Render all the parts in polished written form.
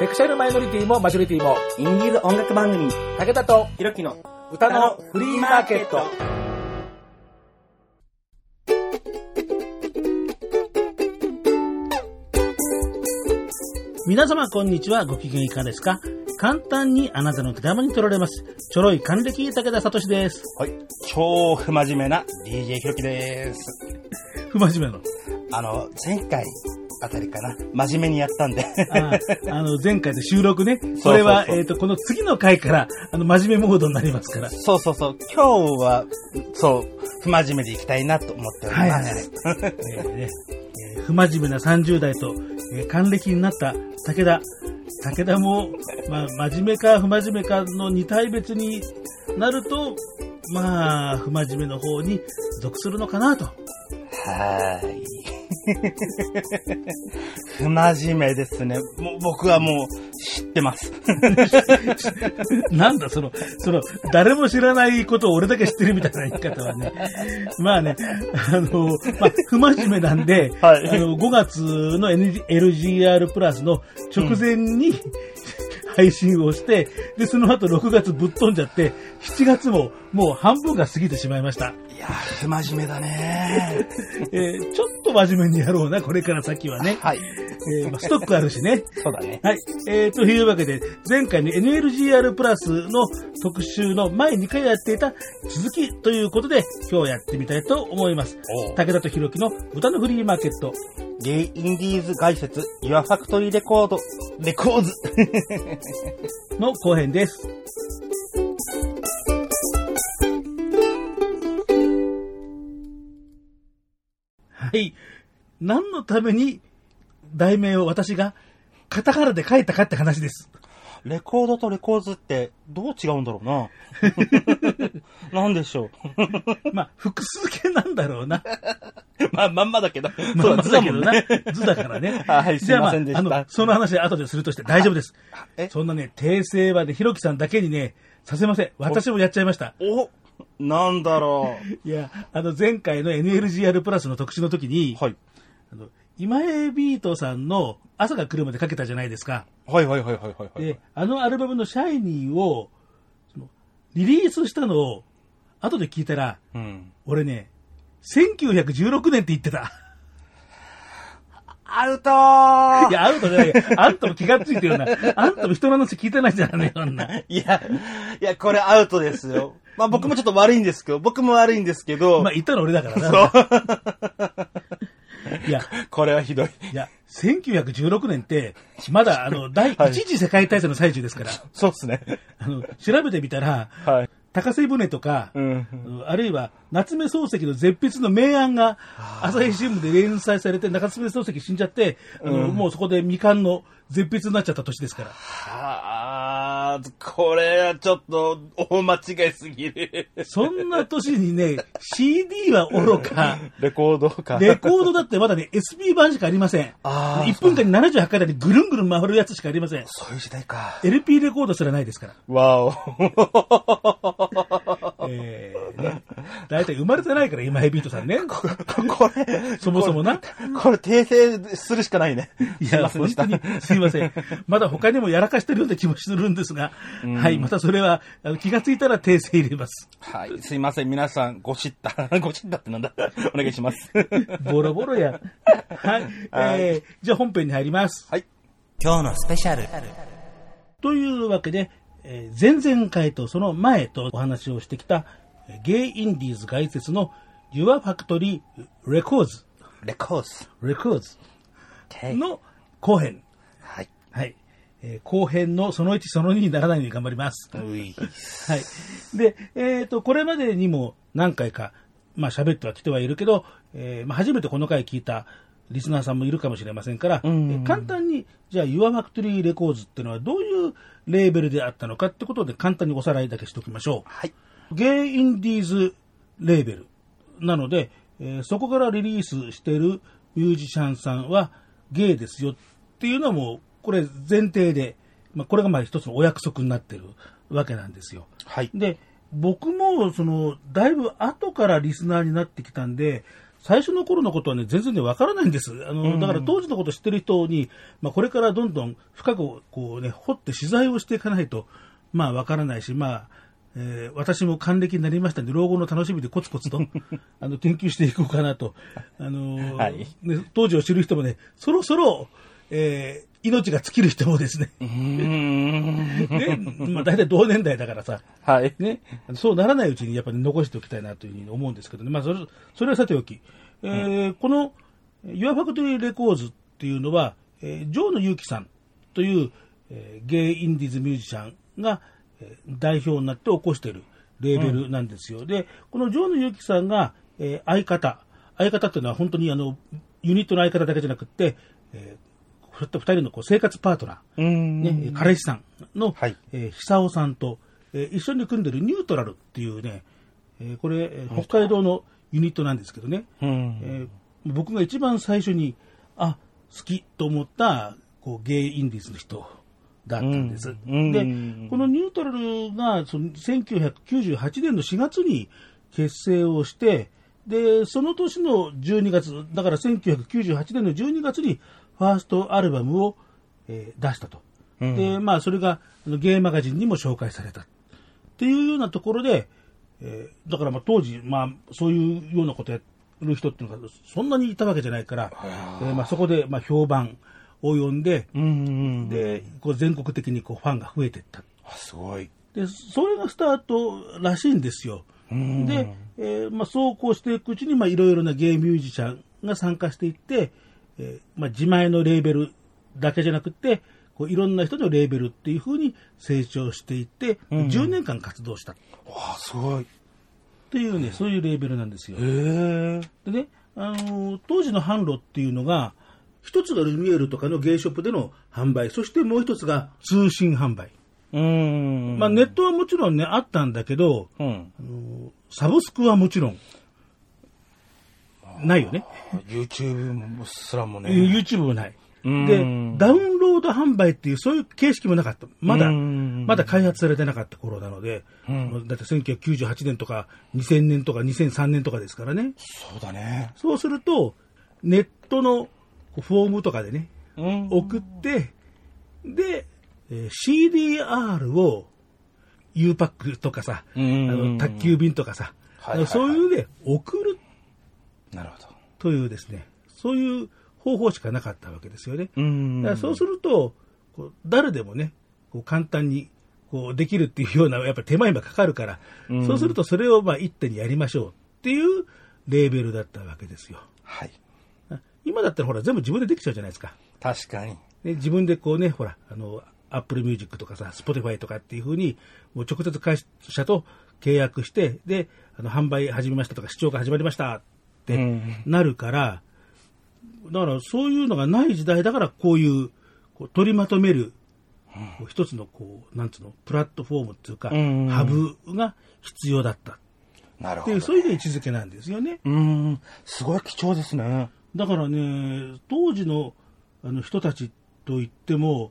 セクシャルマイノリティもマジョリティもインディーズ音楽番組武田とひろきの歌のフリーマーケット。皆様こんにちは。ご機嫌いかがですか？簡単にあなたの手玉に取られます。ちょろい還暦武田聡です。はい、超不真面目な DJ ひろきです。不真面目の前回あたりかな、真面目にやったんで前回の収録ね、それはこの次の回から真面目モードになりますから。そうそうそう、今日はそう不真面目でいきたいなと思っております。はいはい不真面目な30代と還暦になった武田も、まあ、真面目か不真面目かの2体別になると、まあ不真面目の方に属するのかなと。はい不真面目ですね。僕はもう知ってますなんだその誰も知らないことを俺だけ知ってるみたいな言い方はねまあね不真面目なんで、はい、5月の LGR プラスの直前に、配信をして、で、その後6月ぶっ飛んじゃって、7月ももう半分が過ぎてしまいました。いやー、不真面目だね、ちょっと真面目にやろうな、これから先はね。はい。ストックあるしね。そうだね。はい。というわけで、前回の NLGR プラスの特集の前2回やっていた続きということで、今日やってみたいと思います。武田とひろきの歌のフリーマーケット。ゲイインディーズ外説 Your Factory Records の後編です。はい、何のために題名を私がカタカナで書いたかって話です。レコードとレコーズってどう違うんだろうななんでしょうまあ複数形なんだろうなまんまだけど、まんまだけどな、図だからね。はい、すいませんでした。じゃあ、その話は後でするとして大丈夫です。そんなね、訂正はね、ひろきさんだけにね、させません。私もやっちゃいました。お、なんだろう。いや、前回の NLGR プラスの特集の時に、はい、今江ビートさんの朝が来るまでかけたじゃないですか。はいはいはいはいはい、はい。で、アルバムのシャイニーを、リリースしたのを、後で聞いたら、うん、俺ね、1916年って言ってた。アウトー。いや、アウトじゃないよ。あんたも気がついてるな。あんたも人の話聞いてないじゃないよ、な。いや、これアウトですよ。まあ僕もちょっと悪いんですけど、まあ言ったの俺だからな。そう。いや、これはひどい。いや、1916年って、まだ第一次世界大戦の最中ですから。はい、そうですね。調べてみたら、はい。高瀬舟とか、うん、あるいは夏目漱石の絶筆の名案が朝日新聞で連載されて、夏目漱石死んじゃって、もうそこで未完の絶筆になっちゃった年ですから。はぁ、これはちょっと大間違いすぎる。そんな年にね、CD は愚か。レコードだってまだね、SP 版しかありません。1分間に78回だけぐるんぐるん回るやつしかありません。そういう時代か。LP レコードすらないですから。わお。ね、だいたい生まれてないから、今江ビートさんね。これ、そもそもな。これ、訂正するしかないね。いや、本当に。すいません。まだ他にもやらかしてるような気もするんですが、はい、またそれは気がついたら訂正入れます。はい、すいません。皆さん、ご知ったってなんだ。お願いします。ボロボロや。はい。じゃあ本編に入ります。はい。今日のスペシャル。というわけで、前々回とその前とお話をしてきた、ゲイインディーズ外説の Your Factory Records。Records。の後編。はい。はい。後編のその1、その2にならないように頑張ります。はい。で、これまでにも何回か、まあ喋ってはきてはいるけど、まあ初めてこの回聞いたリスナーさんもいるかもしれませんから、簡単に、じゃあ Your Factory Records ってのはどういうレーベルであったのかってことで簡単におさらいだけしておきましょう。はい。ゲイインディーズレーベルなので、そこからリリースしてるミュージシャンさんはゲイですよっていうのはもう、これ前提で、まあ、これがまあ一つのお約束になってるわけなんですよ。はい。で、僕もだいぶ後からリスナーになってきたんで、最初の頃のことはね全然ねわからないんです。だから当時のことを知ってる人に、まあ、これからどんどん深くこう、ね、掘って取材をしていかないとまあわからないし、まあ私も還暦になりましたので老後の楽しみでコツコツと研究していこうかなと、はいね、当時を知る人もねそろそろ、命が尽きる人もですね、まあ、大体同年代だからさ、はいね、そうならないうちにやっぱり残しておきたいなというふうに思うんですけどね、まあ、それはさておき、この Your Factory Records っていうのは、城野祐樹さんという、ゲイインディーズミュージシャンが代表になって起こしているレーベルなんですよ。で、この城野祐樹さんが、相方っていうのは本当にユニットの相方だけじゃなくって、2人のこう生活パートナー、ね、彼氏さんの、はい、久尾さんと、一緒に組んでるニュートラルっていうね、これ北海道のユニットなんですけどね、僕が一番最初に好きと思ったこうゲイインディーズの人だったんです。で、このニュートラルがその1998年の4月に結成をして、でその年の12月だから1998年の12月にファーストアルバムを、出したと。で、まあ、それがゲイマガジンにも紹介されたっていうようなところで、だからまあ当時、まあ、そういうようなことやる人っていうのがそんなにいたわけじゃないから、まあ、そこでまあ評判を呼んで、でこう全国的にこうファンが増えていった。すごい。でそれがスタートらしいんですよ。で、まあ、そうこうしていくうちにいろいろなゲイミュージシャンが参加していって、まあ、自前のレーベルだけじゃなくていろんな人のレーベルっていう風に成長していって、10年間活動した。わあすごい。っていうね、そういうレーベルなんですよ。でね、当時の販路っていうのが一つがルミエールとかのゲイショップでの販売、そしてもう一つが通信販売。まあ、ネットはもちろんねあったんだけど、サブスクはもちろんないよね。YouTube すらもね。YouTube もない。で、ダウンロード販売っていうそういう形式もなかった。まだ開発されてなかった頃なので、だって1998年とか2000年とか2003年とかですからね。そうだね。そうするとネットのフォームとかでね、送って、で、CDR を U パックとかさ、宅急便とかさ、そういうね、送る。なるほど。というですね、そういう方法しかなかったわけですよね。だからそうすると、誰でもね、こう簡単にこうできるっていうような、やっぱり手間暇かかるから、そうするとそれをまあ一手にやりましょうっていうレーベルだったわけですよ。はい。今だったらほら全部自分でできちゃうじゃないですか。確かに。で自分でこうねほらApple Music とかさ Spotify とかっていう風にもう直接会社と契約してで販売始めましたとか視聴が始まりましたってなるから、だからそういうのがない時代だからこういう、取りまとめる一つのこうなんつうのプラットフォームっていうか、ハブが必要だった。なるほど、ね。でそういう位置づけなんですよね。すごい貴重ですね。だからね、当時の、人たちといっても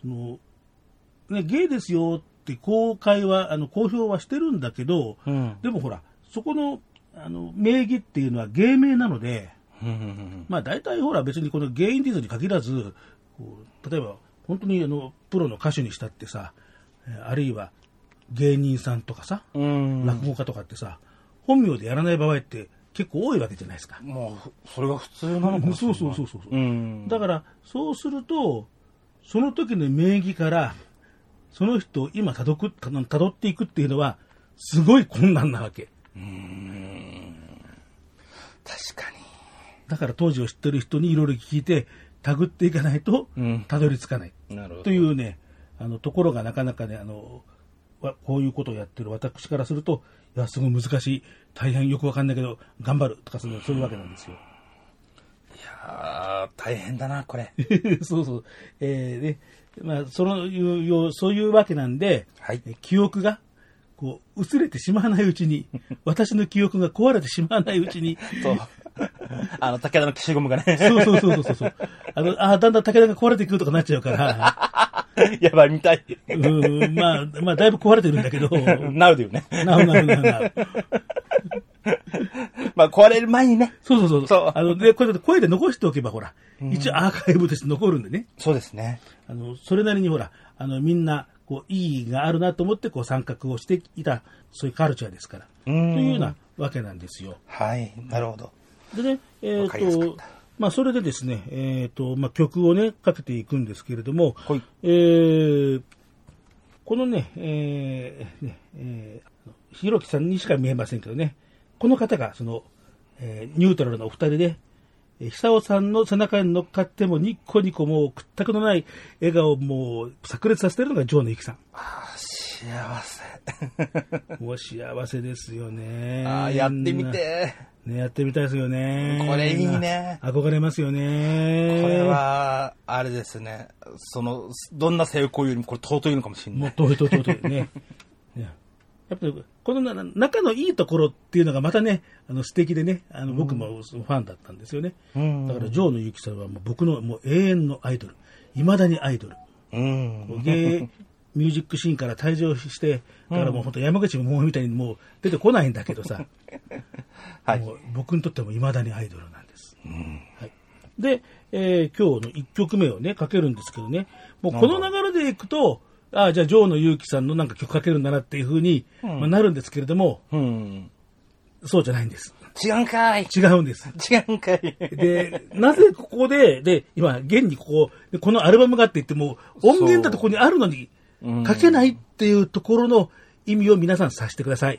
その、ね、ゲイですよって公表はしてるんだけど、でもほらそこの、名義っていうのは芸名なので、まあ大体ほら別にこのゲイインディーズに限らずこう例えば本当にプロの歌手にしたってさ、あるいは芸人さんとかさ、落語家とかってさ本名でやらない場合って結構多いわけじゃないですか。もうそれが普通なのかもしれない。そう、だからそうするとその時の名義からその人を今辿っていくっていうのはすごい困難なわけ。確かに。だから当時を知ってる人にいろいろ聞いてたぐっていかないとたどり着かない、というねところがなかなかねこういうことをやってる私からするといやすごい難しい大変よくわかんないけど頑張るとかそういうわけなんですよ。いや大変だなこれ。そう、ねまあ、そういうわけなんで、はい、記憶がこう薄れてしまわないうちに私の記憶が壊れてしまわないうちに武田の消しゴムがねそうだんだん武田が壊れていくとかなっちゃうからやばいみたい。まあだいぶ壊れてるんだけど。なるだよね。なる。まあ壊れる前にね。そう。で、これだと声で残しておけばほら、一応アーカイブとして残るんでね。そうですね。それなりにほら、みんな、こう、意義があるなと思って、こう、参画をしていた、そういうカルチャーですから。というようなわけなんですよ。はい。なるほど。でね、まあ、それでですね、まあ、曲をね、かけていくんですけれども、はい。このね、ひろきさんにしか見えませんけどね、この方が、ニュートラルのお二人で、久尾さんの背中に乗っかってもニッコニコもう屈託のない笑顔をもう炸裂させてるのが城野由紀さん。ああ、幸せ。もう幸せですよね。ああ、やってみて。ね、やってみたいですよね。これいいね。憧れますよね。これは、あれですね。どんな成功よりもこれ尊いのかもしれない。もう尊いね。やっぱりこの仲のいいところっていうのがまたね、素敵でね、僕もファンだったんですよね。うん、だから城野由紀さんはもう僕のもう永遠のアイドル、未だにアイドル。うん、芸ミュージックシーンから退場して、だからもう本当山口百恵みたいにもう出てこないんだけどさ、はい、もう僕にとっても未だにアイドルなんです。うん、はい、で、今日の1曲目をねかけるんですけどね、もうこの流れでいくと。ああ、じゃあ城野由紀さんのなんか曲かけるんだなっていう風に、まあ、なるんですけれども、うん、そうじゃないんです。違うんかい。違うんです。違うんかい。で、なぜここで今現にこのアルバムがあって言っても音源だとここにあるのにかけないっていうところの意味を皆さん察してください。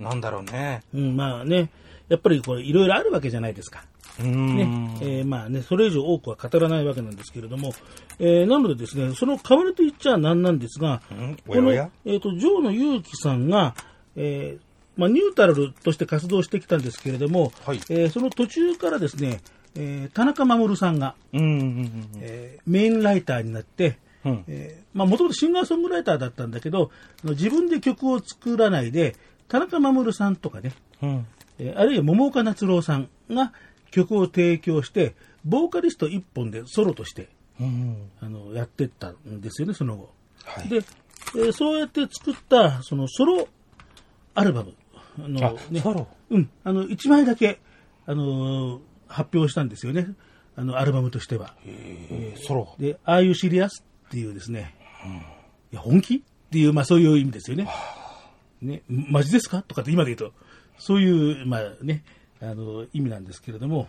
なんだろうね。うん、まあね、やっぱりこれいろいろあるわけじゃないですか。ね、まあね、それ以上多くは語らないわけなんですけれども、なのでですね、その代わりと言っちゃなんなんですが、この城野由紀さんが、まあ、ニュートラルとして活動してきたんですけれども、はい、その途中からですね、田中守さんが、メインライターになって、まあ、もともとシンガーソングライターだったんだけど、自分で曲を作らないで田中守さんとかね、あるいは桃岡夏郎さんが曲を提供してボーカリスト一本でソロとして、やってったんですよね、その後、はい、で、そうやって作ったそのソロアルバムソロ、1枚だけ、発表したんですよね、アルバムとしては。ソロで「Are You Serious?」っていうですね、いや本気っていう、まあ、そういう意味ですよね。ね、マジですかとかって今で言うとそういう、まあね、意味なんですけれども、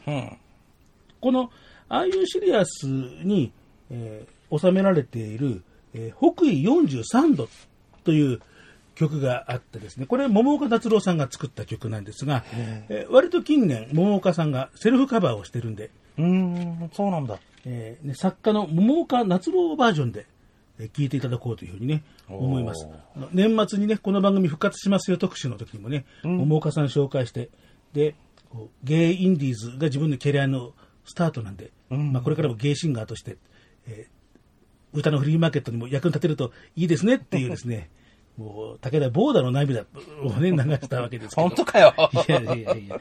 このああいうシリアスに、収められている、北緯43度という曲があってですね、これ桃岡達郎さんが作った曲なんですが、割と近年桃岡さんがセルフカバーをしてるんで、そうなんだ、ね、作家の桃岡夏郎バージョンで聴いていただこうというふうにね思います。年末にねこの番組復活しますよ特集の時にもね、桃岡さん紹介して、でゲイインディーズが自分のキャリアのスタートなんで、まあ、これからもゲイシンガーとして、歌のフリーマーケットにも役に立てるといいですねっていうですねもう武田ボーダーの涙をね流したわけですけど本当かよ。いや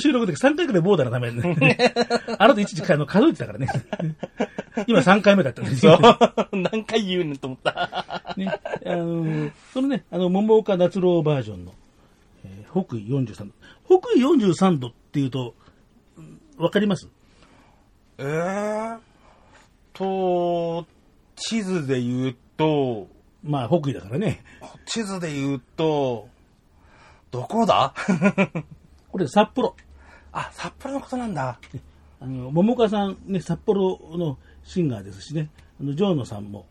収録で3回くらいボーダーの涙ねあなた一時間数えてたからね今3回目だったんですよ何回言うのと思ったね、そのね桃岡夏郎バージョンの北緯43度。北緯43度っていうと、わかります？地図で言うと、まあ北緯だからね。地図で言うと、どこだ？これ札幌。あ、札幌のことなんだ。桃岡さんね、札幌のシンガーですしね、城野さんも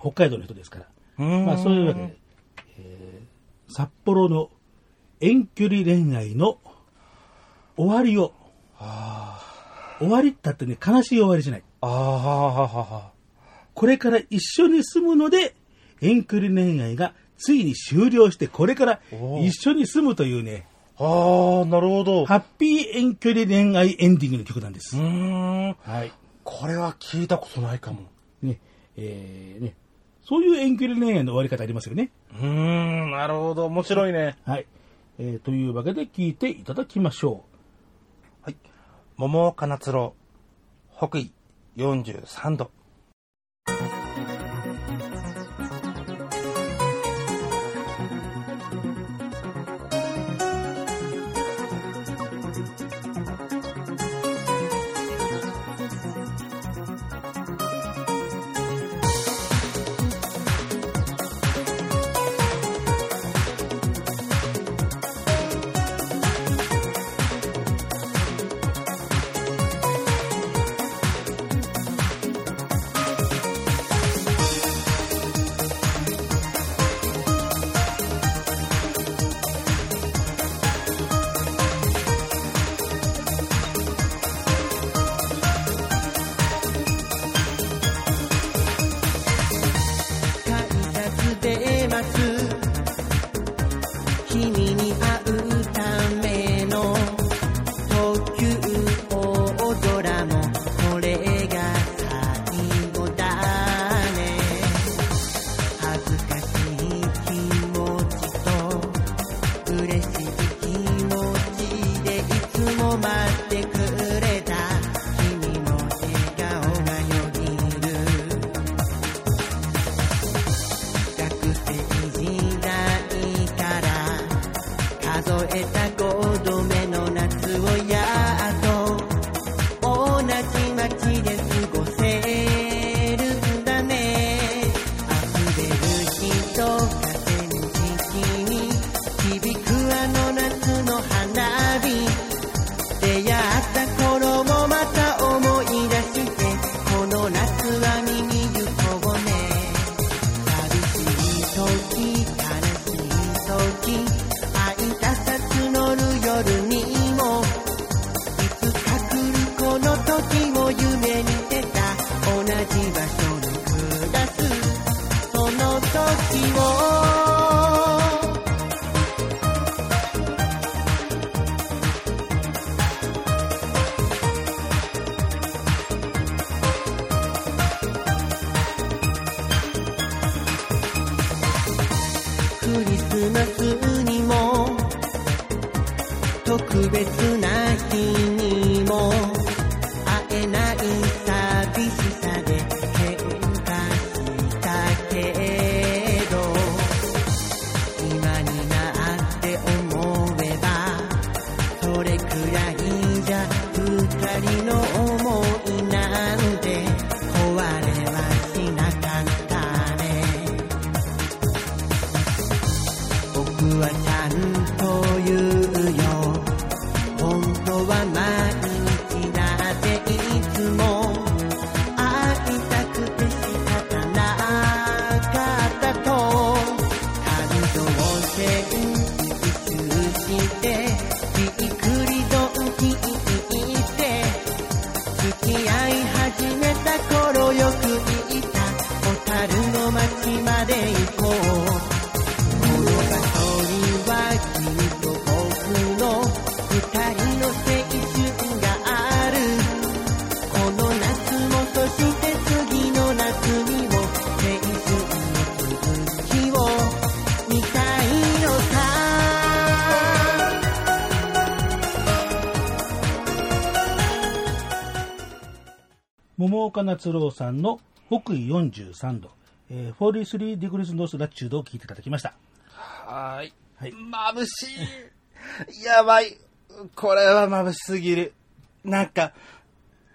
北海道の人ですから。まあそういうわけで、札幌の遠距離恋愛の終わりを、終わりったってね悲しい終わりじゃない。これから一緒に住むので遠距離恋愛がついに終了してこれから一緒に住むというね、なるほど、ハッピー遠距離恋愛エンディングの曲なんです。はい、これは聞いたことないかもね。ね、そういう遠距離恋愛の終わり方ありますよね。なるほど、面白いね。はい、というわけで聞いていただきましょう。はい、桃岡夏郎、北緯43度。まで行こう。この場所にはきっと僕の二人の青春がある。この夏もそして次の夏にも青春の続きを見たいのさ。桃岡夏郎さんの北緯43度43ディグリスノースラッチュードを聞いていただきました。はい、眩しいやばい、これは眩しすぎる。なんか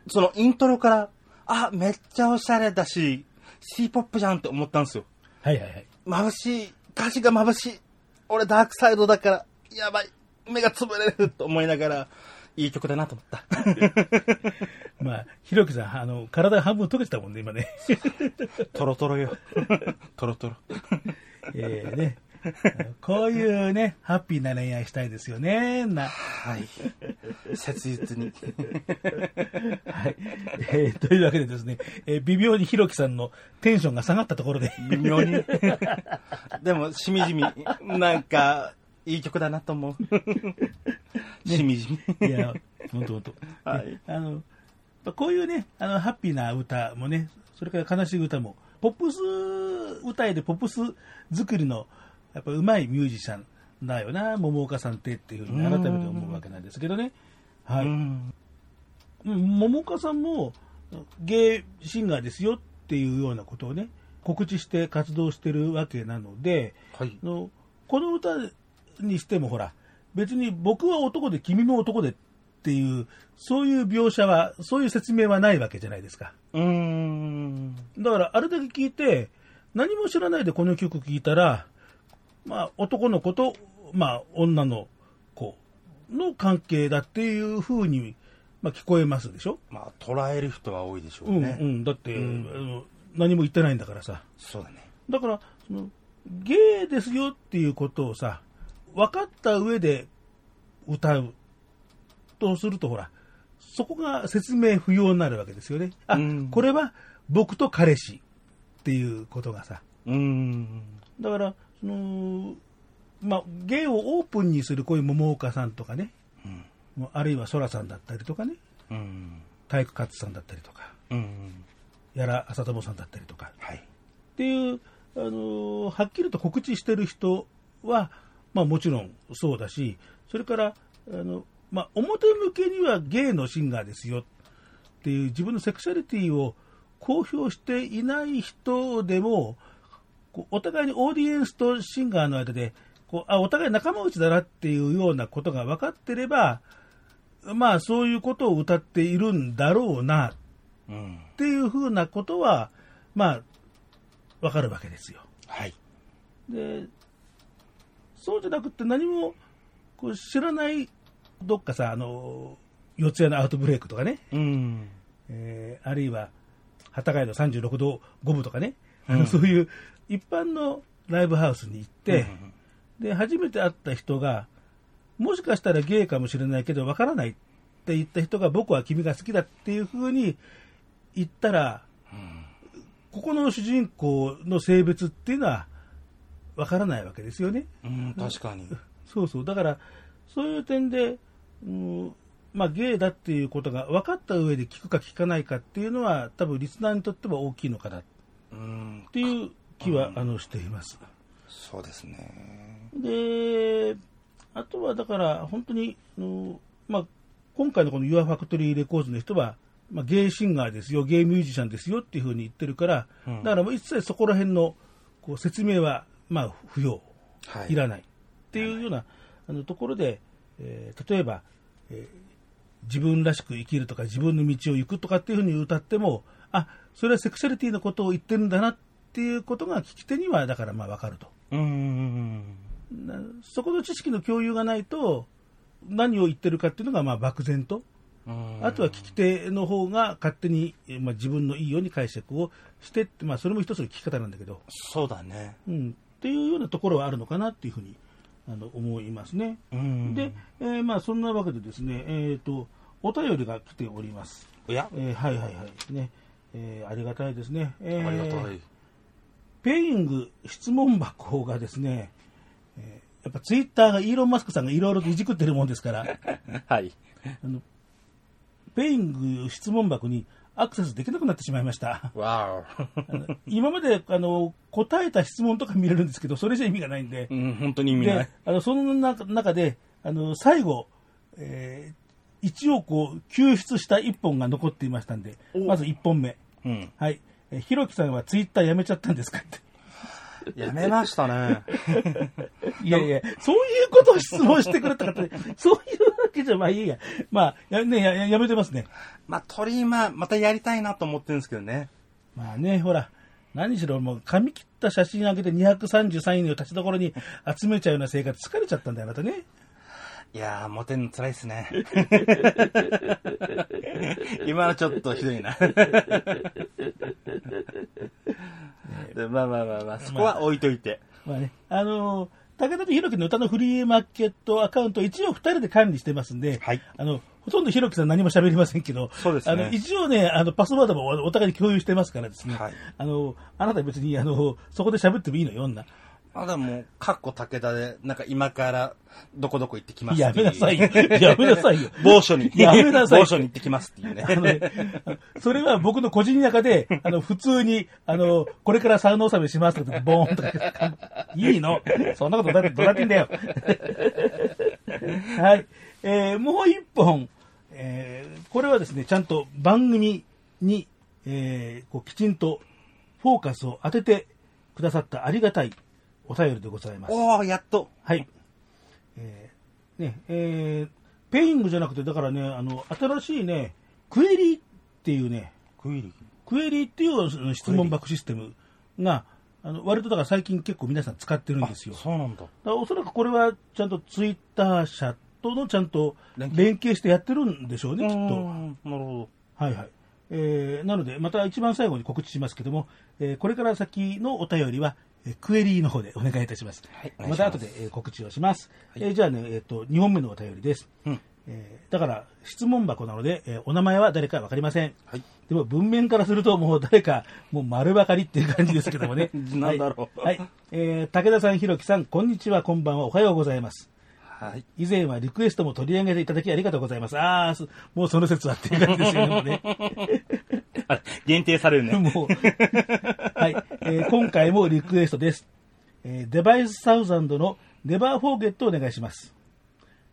そのイントロからめっちゃおしゃれだしシーポップじゃんって思ったんですよ。はい、眩しい、歌詞が眩しい。俺ダークサイドだからやばい、目がつぶれると思いながらいい曲だなと思ったまあひろきさん体半分溶けてたもんね今ねトロトロよトロトロね、こういうねハッピーな恋愛したいですよねな、はい切実にはい、というわけでですね、微妙にひろきさんのテンションが下がったところで微妙にでもしみじみなんかいい曲だなと思うね、しみじみいや本当、はい、こういうねハッピーな歌もね、それから悲しい歌もポップス歌いでポップス作りのやっぱうまいミュージシャンだよな桃岡さんっていうふうに改めて思うわけなんですけどね。はい、桃岡さんもゲイシンガーですよっていうようなことをね告知して活動してるわけなので、はい、この歌にしてもほら別に僕は男で君も男でっていうそういう描写はそういう説明はないわけじゃないですか。だからあれだけ聞いて何も知らないでこの曲聞いたら、まあ、男の子と、まあ、女の子の関係だっていう風に、まあ、聞こえますでしょ。まあ捉える人は多いでしょうね。だって何も言ってないんだからさ。そうだね。だからそのゲイですよっていうことをさ分かった上で歌うとするとほらそこが説明不要になるわけですよね。これは僕と彼氏っていうことがさ、だからその、まあ、芸をオープンにするこういう桃岡さんとかね、あるいは空さんだったりとかね、体育活さんだったりとか、やら浅友さんだったりとか、はい、っていうはっきりと告知してる人はまあ、もちろんそうだし、それからまあ、表向けにはゲイのシンガーですよっていう自分のセクシャリティを公表していない人でもこうお互いにオーディエンスとシンガーの間でこうお互い仲間内だなっていうようなことが分かってれば、まあ、そういうことを歌っているんだろうなっていうふうなことは、まあ、分かるわけですよ。はい、でそうじゃなくて何もこう知らないどっかさ四谷のアウトブレイクとかね、あるいは幡ヶ谷の36度5分とかね、そういう一般のライブハウスに行って、で初めて会った人がもしかしたらゲイかもしれないけどわからないって言った人が僕は君が好きだっていう風に言ったら、ここの主人公の性別っていうのはわからないわけですよね。確かに。そうだからそういう点で、まあゲイだっていうことが分かった上で聞くか聞かないかっていうのは多分リスナーにとっては大きいのかなっていう気はしています。そうですね。で、あとはだから本当にまあ今回のこの Your Factory Records の人は、まあ、ゲイシンガーですよ、ゲイミュージシャンですよっていう風に言ってるから、だからもう一切そこら辺のこう説明はまあ、不要、いらないっていうようなところで、例えば、自分らしく生きるとか自分の道を行くとかっていうふうに歌ってもそれはセクシャリティのことを言ってるんだなっていうことが聞き手にはだからまあ分かると。そこの知識の共有がないと何を言ってるかっていうのがまあ漠然と、あとは聞き手の方が勝手に、まあ、自分のいいように解釈をしてって、まあ、それも一つの聞き方なんだけど。そうだね。っていうようなところはあるのかなっていうふうに思いますね。で、まあそんなわけでですね、お便りが来ております。おや、はいはいはいね、ありがたいですね。ありがたい。ペイング質問箱がですね、やっぱツイッターがイーロン・マスクさんがいろいろといじくってるもんですから、はい、ペイング質問箱にアクセスできなくなってしまいました。わー今まで答えた質問とか見れるんですけど、それじゃ意味がないんで、うん、本当に意味ない。その中で最後、一応こう救出した1本が残っていましたんで、まず1本目、うん、はい、ひろきさんはツイッターやめちゃったんですかって。やめましたね。いやいや、そういうことを質問してくれた方で、そういうわけじゃ、まあいいや。まあ、やめてますね。まあ、鳥今、またやりたいなと思ってるんですけどね。まあね、ほら、何しろ、もう、髪切った写真上げて233人を立ちどころに集めちゃうような生活、疲れちゃったんだよ、またね。いやー、モテるの辛いですね。今のちょっとひどいな。まあまあまあまあ、そこは置いといて。まあ、まあね、武田とひろきの歌のフリーマーケットアカウント、一応2人で管理してますんで、はい、ほとんどひろきさん何も喋りませんけど、そうですね、一応ね、パスワードもお互いに共有してますからですね、はい、あなた別にそこで喋ってもいいのよ、女。あ、でも、かっこ武田で、なんか今から、どこどこ行ってきますって。やめなさいよ。やめなさいよ。某所に。やめなさい。某所に行ってきますっていうね。それは僕の個人の中で、普通に、これからサウナ納めしますとか、ボーンとか。いいの。そんなことどうなってんだよ。はい。もう一本、これはですね、ちゃんと番組に、こうきちんとフォーカスを当ててくださったありがたいお便りでございます。おー、やっと。はい。ね、ペイングじゃなくて、だからね、新しいね、クエリーっていうね、クエリーっていう質問箱システムが、割とだから最近結構皆さん使ってるんですよ。そうなんだ。だからおそらくこれはちゃんとツイッター社とのちゃんと連携してやってるんでしょうね、きっと。なるほど。はいはい。なので、また一番最後に告知しますけども、これから先のお便りは、クエリーの方でお願いいたします。はい、また後で告知をします。はい、じゃあね、2本目のお便りです。うん、だから質問箱なので、お名前は誰かわかりません。はい、でも文面からするともう誰かもう丸ばかりっていう感じですけどもね。なんだろう。はい、はい、武田さん、ひろきさん、こんにちは、こんばんは、おはようございます。はい、以前はリクエストも取り上げていただきありがとうございます。ああ、もうその説はっていう感じですよね。もうねあれ限定されるね。もうはい、今回もリクエストです。デバイスサウザンドのネバーフォーゲットお願いします。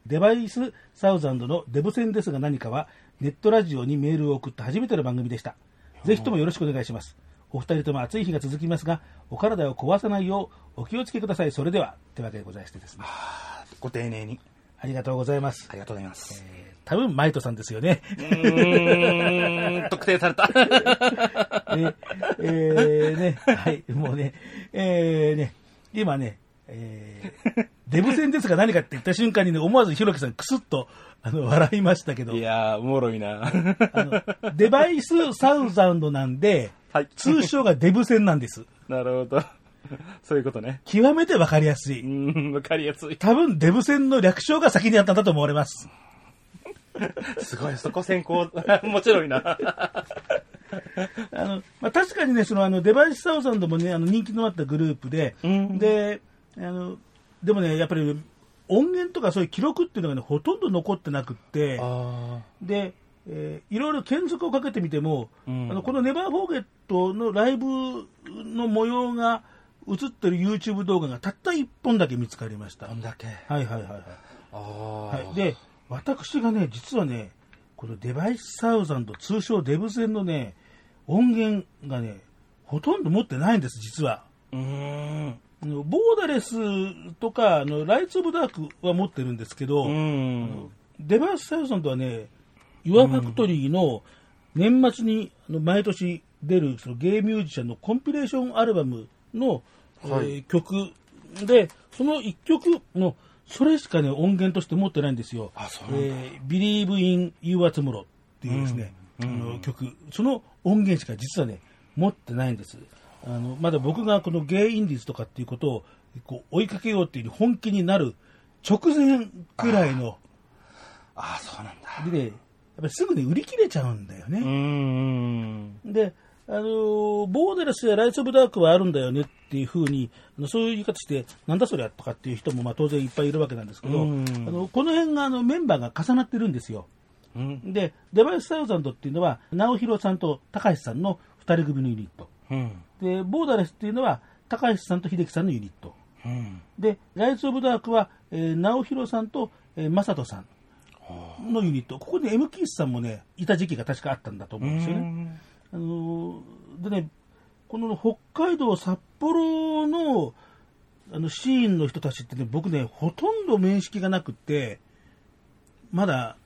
デバイスサウザンドのデブ戦ですが何かはネットラジオにメールを送って初めての番組でした。ぜひともよろしくお願いします。お二人とも暑い日が続きますが、お体を壊さないようお気をつけください。それでは、ってわけでございましてですね。ご丁寧に。ありがとうございます。ありがとうございます。多分、マイトさんですよね。特定された。ね、はい、もうね、ね、今ね、デブ戦ですが何かって言った瞬間にね、思わずひろきさんくすっと笑いましたけど。いやー、おもろいな。デバイスサウザンドなんで、はい、通称がデブ戦なんです。なるほど。そういうことね。極めてわかりやすい。わかりやすい。多分デブ戦の略称が先にあったんだと思われます。すごい、そこ先行。面白いな。まあ、確かにね、デバイスサウザンドもね、人気のあったグループで、うん、で、でもね、やっぱり音源とかそういう記録っていうのがね、ほとんど残ってなくって、あで、いろいろ検索をかけてみても、うん、このネバーフォーゲットのライブの模様が映ってる YouTube 動画がたった1本だけ見つかりました。1本だけ。はいはいはいはい。あはい、で、私がね、実はね、このデバイスサウザンド、通称デブ戦のね、音源がね、ほとんど持ってないんです、実は。ボーダレスとかライツ・オブ・ダークは持ってるんですけど、デバイスサウザンドはね、Your Factory の年末に毎年出るそのゲイミュージシャンのコンピレーションアルバムの、はい、曲で、その1曲のそれしかね音源として持ってないんですよ。あ、そうなんだ。Believe in Your Tomorrow っていうですね、曲、その音源しか実はね持ってないんです。まだ僕がこのゲイインディーズとかっていうことをこう追いかけようっていう本気になる直前くらいの。ああ、そうなんだ。でね、やっぱりすぐね売り切れちゃうんだよね。で、ボーデレスやライツ・オブ・ダークはあるんだよねっていう風にそういう言い方してなんだそりゃとかっていう人もまあ当然いっぱいいるわけなんですけど、この辺がメンバーが重なってるんですよ、うん、でデバイス・サウザンドっていうのは直弘さんと高橋さんの2人組のユニット、うん、でボーダレスっていうのは高橋さんと秀樹さんのユニット、うん、でライツ・オブ・ダークは、直弘さんと、正人さんのユニット、ここに M キースさんもねいた時期が確かあったんだと思うんですよね、うんでね、この北海道札幌 のシーンの人たちってね、僕ねほとんど面識がなくって、まだ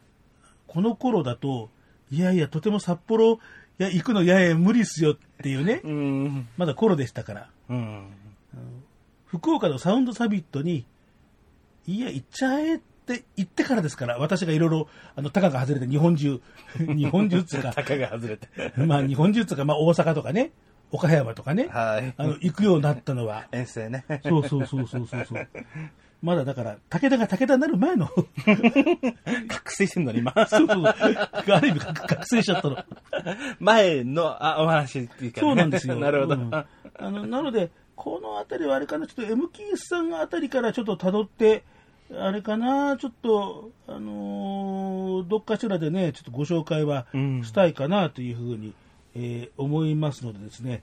この頃だといやいやとても札幌いや行くのいやいや無理っすよっていうね、うん、まだ頃でしたから、うん、福岡のサウンドサミットにいや行っちゃえって言ってからですから、私がいろいろタカが外れて日本中つかタカが外れてまあ日本中つか、まあ、大阪とかね岡山とかね、はい、行くようになったのは遠征ねそうまだだから武田が武田になる前の覚醒してんのに今そうある意味覚醒しちゃったの前のお話っていうか、ね、そうなんですよなるほど、うん、なのでこの辺りはあれかな、ちょっと M キースさんあたりからちょっと辿ってあれかな、ちょっとどっかしらでねちょっとご紹介はしたいかなというふうに、思いますのでですね、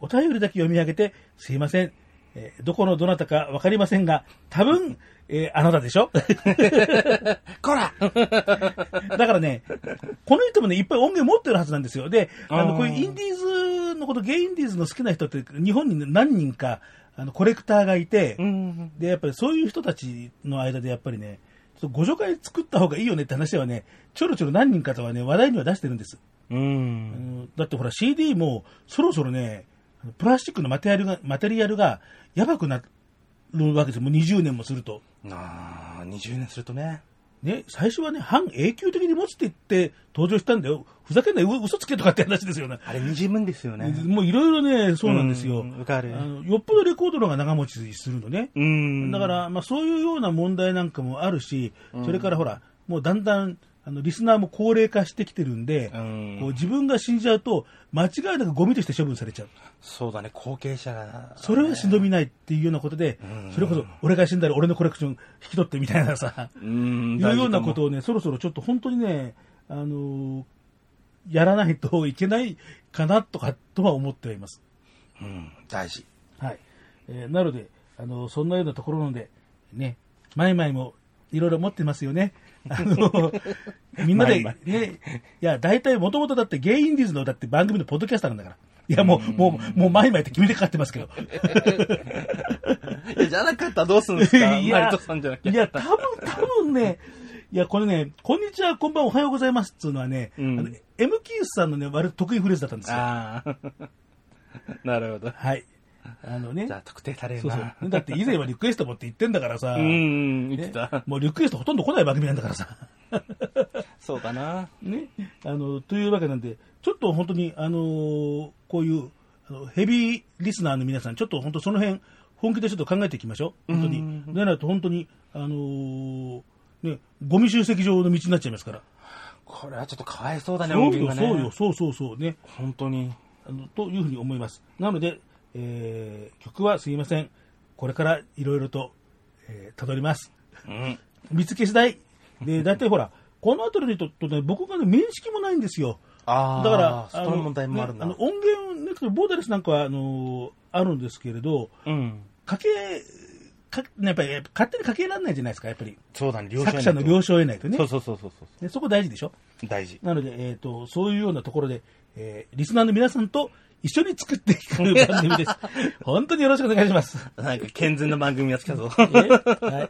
お便りだけ読み上げてすいません、どこのどなたか分かりませんが多分、あなたでしょこらだからねこの人もねいっぱい音源持ってるはずなんですよ。でこういうインディーズのことゲイインディーズの好きな人って日本に何人かコレクターがいて、でやっぱりそういう人たちの間でやっぱりねちょっとご紹介作った方がいいよねって話はねちょろちょろ何人かとはね話題には出してるんです。だってほら CD もそろそろねプラスチックのマテリアルがやばくなるわけですよ。もう20年もすると20年するとね最初はね半永久的に持つって言って登場したんだよ。ふざけんな嘘つけとかって話ですよね。あれ20分ですよね。もういろいろねそうなんですよ。わかる。よっぽどレコードの方が長持ちするのね。だから、まあ、そういうような問題なんかもあるし、それからほらもうだんだんリスナーも高齢化してきてるんで、こう自分が死んじゃうと間違いなくゴミとして処分されちゃう。そうだね、後継者が、ね、それは忍びないっていうようなことで、それこそ俺が死んだら俺のコレクション引き取ってみたいなさ、いうようなことをねそろそろちょっと本当にねやらないといけないかなとかとは思ってはいます、大事、はい。なのでそんなようなところなのでね、前々もいろいろ持ってますよね。みんなで、いや、大体もともとだってゲイインディーズのだって番組のポッドキャスターなんだから。いや、もう前々って決めてかかってますけど。いや、じゃなかったらどうするんですか。マリトさんじゃなきゃ。いや、多分ね、いや、これね、こんにちは、こんばんおはようございますっていうのはね、M キースさんのね、割と得意フレーズだったんですよ。あなるほど。はい。じゃあ特定されるな。そうだって以前はリクエストもって言ってんだからさ。言ってた。もうリクエストほとんど来ない番組なんだからさ。そうかな。ね。というわけなんで、ちょっと本当に、こういうヘビーリスナーの皆さん、ちょっと本当その辺、本気でちょっと考えていきましょう。本当に。でないと本当に、ね、ゴミ集積場の道になっちゃいますから。これはちょっとかわいそうだね、そうよ、そうよ、そうね。本当に。というふうに思います。なので、曲はすいません、これからいろいろとたどります、見つけ次第で、だいたいほらこの辺りでと、ね、僕が、ね、面識もないんですよ。だからその問題もあるんだ、ね、音源、ね、ボーダレスなんかはあるんですけれど、やっぱり勝手にかけられないじゃないですか。やっぱりそうだ、ね、作者の了承を得ないとね。そうそこ大事でしょ。大事なので、そういうようなところで、リスナーの皆さんと一緒に作っていく番組です。本当によろしくお願いします。なんか健全な番組やつかぞ。は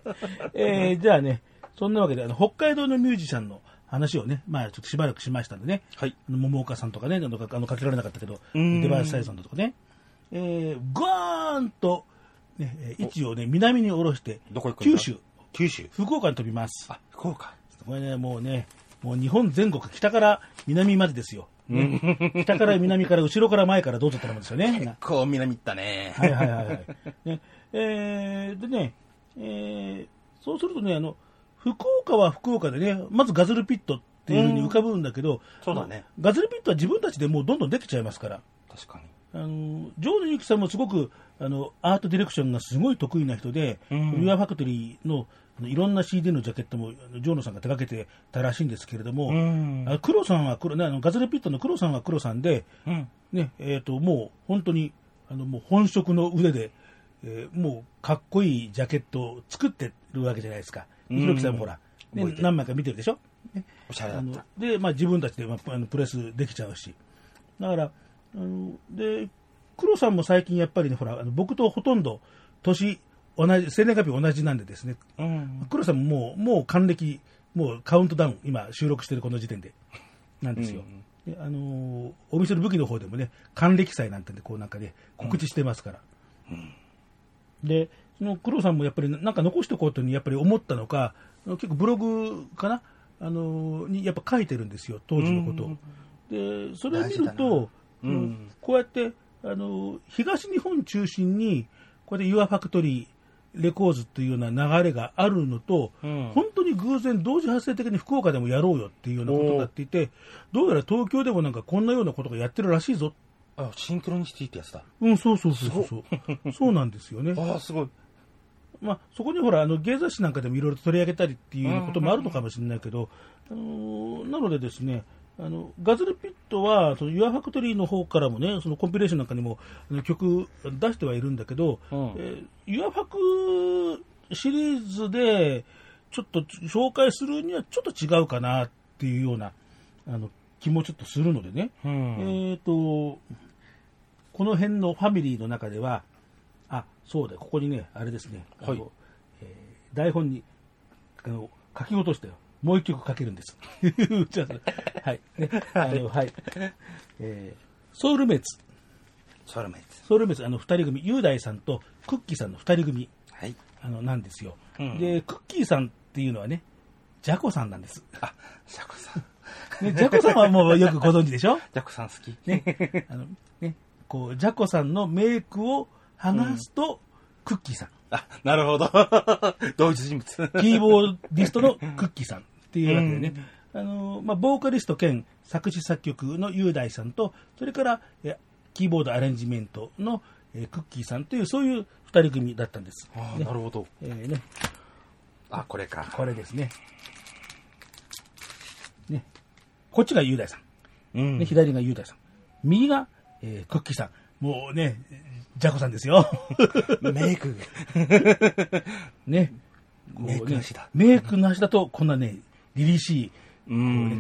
い。じゃあね、そんなわけで北海道のミュージシャンの話をね、まあちょっとしばらくしましたんでね。はい。桃岡さんとかね、かけられなかったけど、デバイスサイさんとかね、ゴーンと、ね、位置をね南に下ろして、どこ行くんだ？九州。福岡に飛びます。あ、福岡。これね、もう日本全国北から南までですよ。北から南から後ろから前からどうぞってなもんですよね。結構南行ったね。はい、ね、でね、そうするとね、福岡は福岡でね、まずガズルピットっっていうふうに浮かぶんだけど、そうだね、ガズリピットは自分たちでもうどんどんできちゃいますから。確かにジョージ・ユキさんもすごくアートディレクションがすごい得意な人で、Your Factory のいろんな CD のジャケットもジョーノさんが手掛けてたらしいんですけれども、黒さんは黒、ね、ガズリピットの黒さんは黒さんで、ねもう本当にもう本職の腕で、もうかっこいいジャケットを作ってるわけじゃないですか。ひろきさんもほら、ね、何枚か見てるでしょ。おしゃれだったで、まあ、自分たちで、まあ、プレスできちゃうし、だからで黒さんも最近やっぱりねほら僕とほとんど年同じ、生年月日同じなんでですね、黒さんももう還暦、もうカウントダウン今収録してるこの時点でなんですよ。でお店の武器の方でもね還暦祭なんてこうなんかね告知してますから、でその黒さんもやっぱりなんか残しておこうとにやっぱり思ったのか結構ブログかなにやっぱ書いてるんですよ当時のことを、でそれを見ると、こうやって東日本中心にこうやって Your Factory Records というような流れがあるのと、本当に偶然同時発生的に福岡でもやろうよっていうようなことになっていて、どうやら東京でもなんかこんなようなことがやってるらしいぞ。あ、シンクロニシティってやつだ。そうそうなんですよね。ああすごい。まあ、そこにほら芸雑誌なんかでもいろいろ取り上げたりっていうこともあるのかもしれないけど、なのでですねガズルピットはその Your Factory の方からもねそのコンピレーションなんかにも曲出してはいるんだけど、Your Fac シリーズでちょっと紹介するにはちょっと違うかなっていうような気もちょっとするのでね、この辺のファミリーの中ではそうだ、ここにねあれですね、台本に書き落としたよ。もう一曲書けるんです。はいね、はい、ソウルメイツ。二人組、雄大さんとクッキーさんの二人組、はい、なんですよ、でクッキーさんっていうのはねジャコさんなんです。あ、ジャコさん、ね。ジャコさんはもうよくご存知でしょ。ジャコさん好き。ね、ねこうジャコさんのメイクを剥すと、クッキーさん。あ、なるほど。同一人物。キーボーディストのクッキーさんっていうわけでね、まあ、ボーカリスト兼作詞作曲の雄大さんと、それからキーボードアレンジメントの、クッキーさんという、そういう二人組だったんです。あ、ね、なるほど。ね、あ、これか。これですね。ね、こっちが雄大さん。ね、左が雄大さん。右が、クッキーさん。もうね、ジャコさんですよ。メイク。ね。メイクなしだ。メイクなしだと、こんなね、凛々し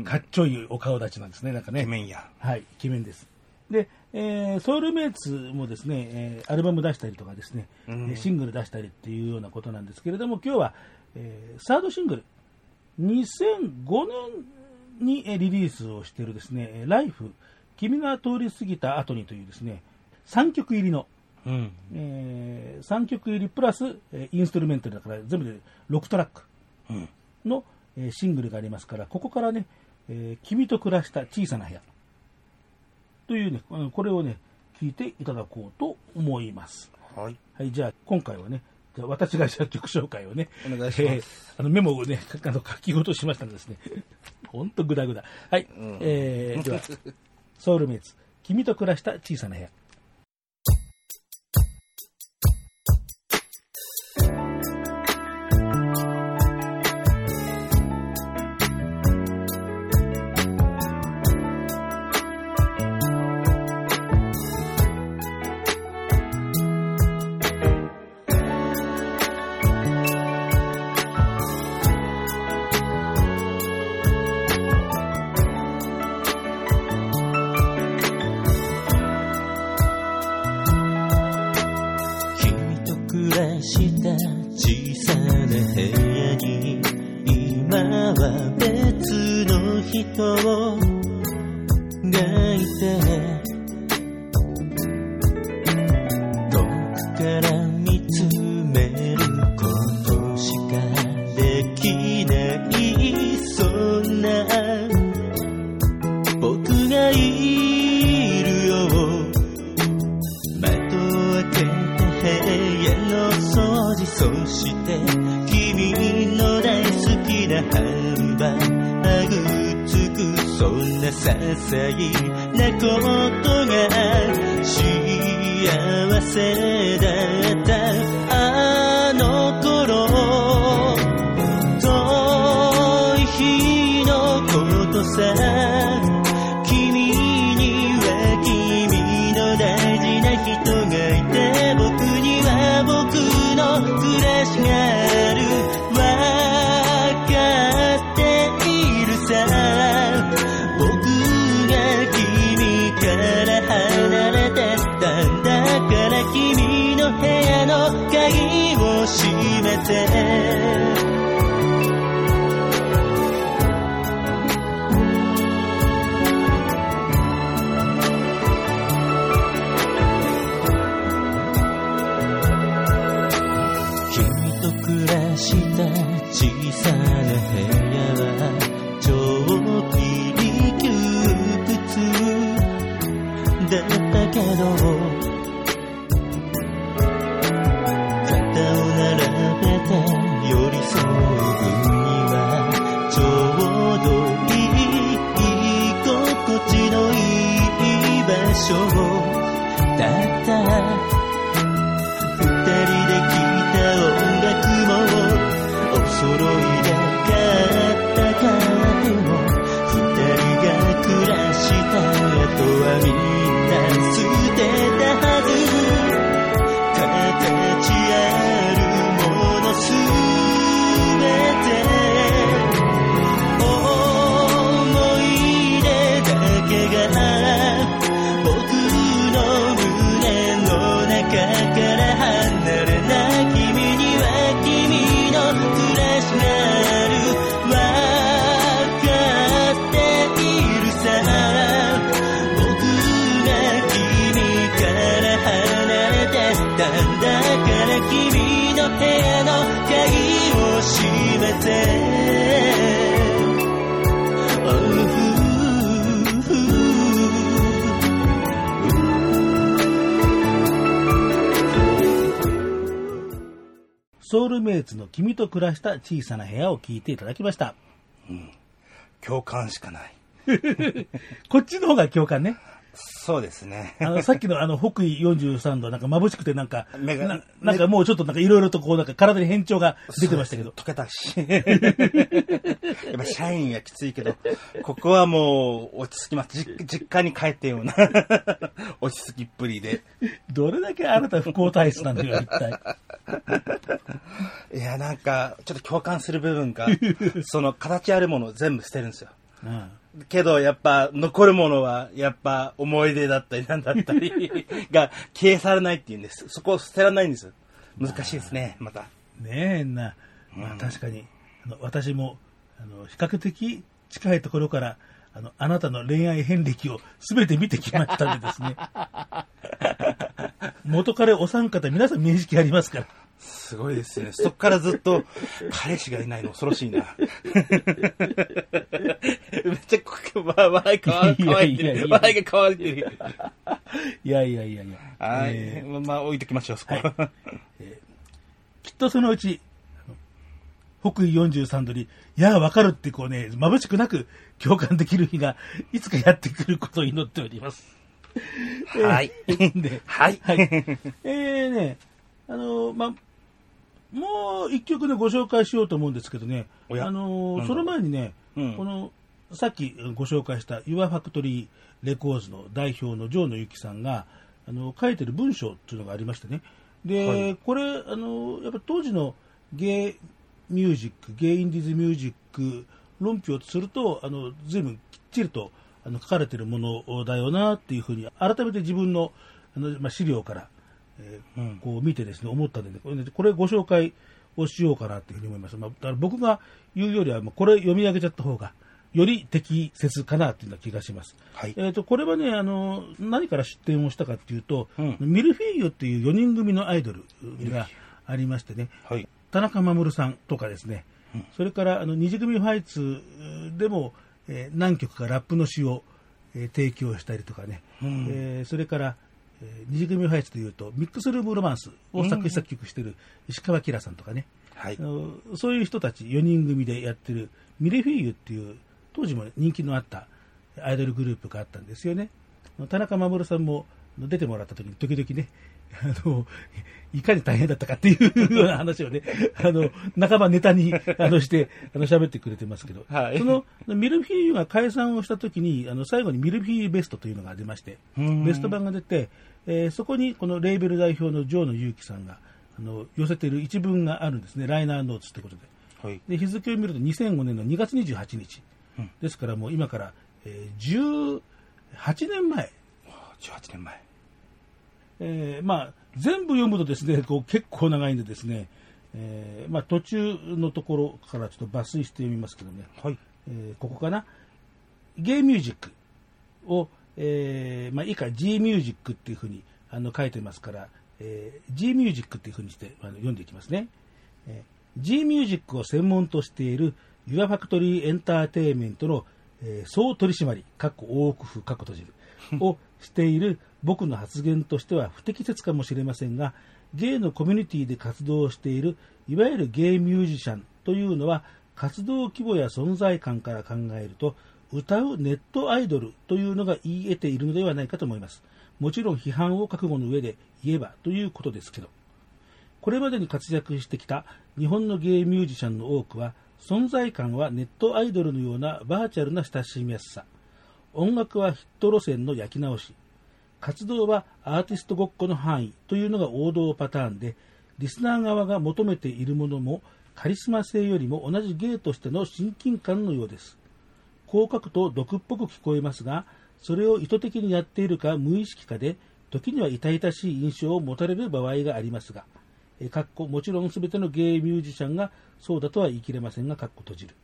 い、かっちょいいお顔立ちなんですね、なんかね。イケメンや。はい、イケメンです。で、ソウルメイツもですね、アルバム出したりとかですね、シングル出したりっていうようなことなんですけれども、今日は、サードシングル、2005年にリリースをしているですね、ライフ、君が通り過ぎた後にというですね、3曲入りの、3曲入りプラス、インストルメンタルだから全部で6トラックの、シングルがありますから、ここからね、君と暮らした小さな部屋というね、これをね聞いていただこうと思います。はい、はい、じゃあ今回はね私が作曲紹介をねお願いします。メモをね書き事しましたのでですねほんとグダグダ。はい、ではソウルメイツ君と暮らした小さな部屋。君の大好きなハンバーグそんな些細なことが幸せだったあの頃、遠い日のことさ、君には君の大事な人がいて、僕には僕の暮らしがある、「君と暮らした小さな部屋は超ピリ窮屈だったけど」だった。二人で来た音楽もお揃いだったから、でも二人が暮らした後はみんな捨てたはず、形あるものすべて思い出だけがソウルメイツの君と暮らした小さな部屋を聞いていただきました、うん、共感しかないこっちの方が共感ね。そうですねさっきの北緯43度なんか眩しくてなんかもうちょっとなんかいろいろとこうなんか体に変調が出てましたけど、溶けたしやっぱ社員がきついけどここはもう落ち着きます。実家に帰ったような落ち着きっぷりでどれだけあなた不幸体質なんだよ一体いやなんかちょっと共感する部分がその形あるものを全部捨てるんですよ、うんけどやっぱ残るものはやっぱ思い出だったりなんだったりが消え去らないっていうんです。そこを捨てられないんです。難しいですね。またねえな、まあ、確かに私も比較的近いところからあなたの恋愛遍歴を全て見てきましたんでですね元彼お三方皆さん面識ありますから、すごいですね。そこからずっと彼氏がいないの恐ろしいなめっちゃ笑いかわいてる。笑いがかわいてる。いやいやいやいや。はい。まあ置いときましょう、そこは、はいきっとそのうち、北緯43度に、いや、わかるってこうね、眩しくなく共感できる日が、いつかやってくることを祈っております。はい。はい。はい。ね、まあ、もう一曲でご紹介しようと思うんですけどね、その前にね、うん、このさっきご紹介した Your Factory Records の代表の城野由紀さんが書いてる文章っていうのがありましてね、で、はい、これやっぱ当時のゲイミュージック、ゲイインディーズミュージック論評とすると随分きっちりと書かれてるものだよなっていうふうに改めて自分の、まあ、資料から、こう見てですね思ったんで、ね、これご紹介をしようかなっていうふうに思います、まあ、だから僕が言うよりはこれ読み上げちゃった方がより適切かなというような気がします、はいこれはね何から出展をしたかというと、うん、ミルフィーユっていう4人組のアイドルがありましてね、はい、田中守さんとかですね、うん、それから二次組ファイツでも、何曲かラップの詩を、提供したりとかね、うんそれから二次組ファイツというとミックスルームロマンスを作詞作曲している石川きらさんとかね、はい、そういう人たち4人組でやってるミルフィーユっていう当時も人気のあったアイドルグループがあったんですよね。田中守さんも出てもらった時に時々ね、いかに大変だったかっていうような話をね、半ばネタにして喋ってくれてますけど、はい、そのミルフィーユが解散をした時に最後にミルフィーユベストというのが出まして、ベスト版が出て、そこにこのレーベル代表の城野祐樹さんが寄せている一文があるんですね、ライナーノーツということで、はい、で日付を見ると2005年の2月28日、うん、ですからもう今から、18年前、まあ、全部読むとですねこう結構長いんでですね、まあ、途中のところからちょっと抜粋して読みますけどね、はい、ここかな。ゲイミュージックを、まあ、以下 G ミュージックっていうふうに書いてますから、G ミュージックっていうふうにして読んでいきますね。G ミュージックを専門としている Your Factory エンターテイメントの、総取締り（大奥府）をしている僕の発言としては不適切かもしれませんが、ゲイのコミュニティで活動しているいわゆるゲイミュージシャンというのは、活動規模や存在感から考えると歌うネットアイドルというのが言い得ているのではないかと思います。もちろん批判を覚悟の上で言えばということですけど、これまでに活躍してきた日本のゲイミュージシャンの多くは、存在感はネットアイドルのようなバーチャルな親しみやすさ、音楽はヒット路線の焼き直し、活動はアーティストごっこの範囲というのが王道パターンで、リスナー側が求めているものもカリスマ性よりも同じゲイとしての親近感のようです。こう書くと毒っぽく聞こえますが、それを意図的にやっているか無意識かで、時には痛々しい印象を持たれる場合がありますが、もちろん全てのゲイミュージシャンがそうだとは言い切れませんが、閉じる。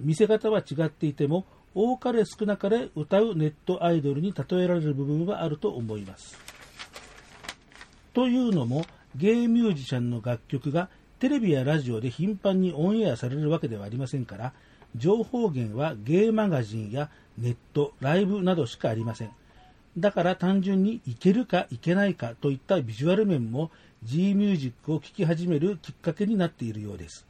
見せ方は違っていても、多かれ少なかれ歌うネットアイドルに例えられる部分はあると思います。というのも、ゲイミュージシャンの楽曲がテレビやラジオで頻繁にオンエアされるわけではありませんから、情報源はゲイマガジンやネット、ライブなどしかありません。だから単純にいけるかいけないかといったビジュアル面も G ミュージックを聴き始めるきっかけになっているようです。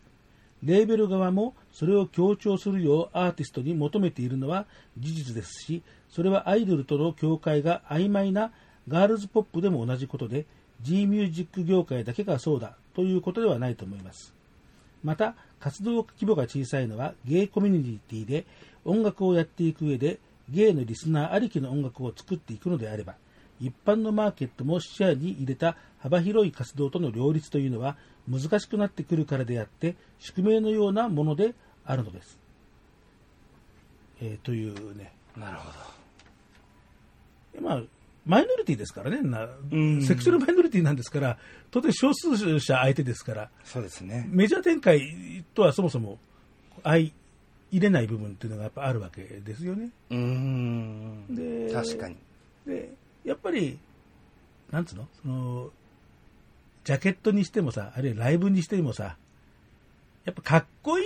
レーベル側もそれを強調するようアーティストに求めているのは事実ですし、それはアイドルとの境界が曖昧なガールズポップでも同じことで、 G ミュージック業界だけがそうだということではないと思います。また、活動規模が小さいのはゲイコミュニティで音楽をやっていく上でゲイのリスナーありきの音楽を作っていくのであれば、一般のマーケットも視野に入れた幅広い活動との両立というのは難しくなってくるからであって、宿命のようなものであるのです、というね。なるほど。まあ、マイノリティですからね、セクシュアルマイノリティなんですから、当然少数者相手ですから。そうですね。メジャー展開とはそもそも相入れない部分っていうのがやっぱあるわけですよね。で、確かに。でやっぱりなんつうの、そのジャケットにしてもさ、あるいはライブにしてもさ、やっぱかっこい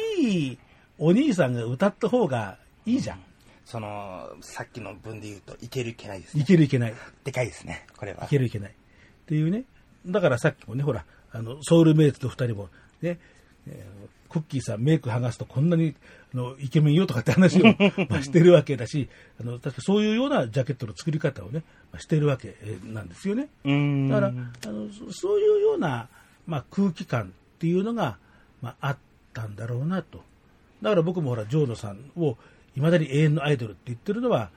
いお兄さんが歌った方がいいじゃん。そのさっきの文で言うと、いけるいけないですね。いけるいけない。でかいですね、これは。いけるいけないっていうね。だからさっきもね、ほらソウルメイトと2人もね、クッキーさんメイク剥がすとこんなにイケメンよとかって話をしてるわけだし、確かそういうようなジャケットの作り方をね、してるわけなんですよね。だからそういうような、まあ、空気感っていうのが、まあ、あったんだろうなと。だから僕もほら城野さんをいまだに永遠のアイドルって言ってるのは、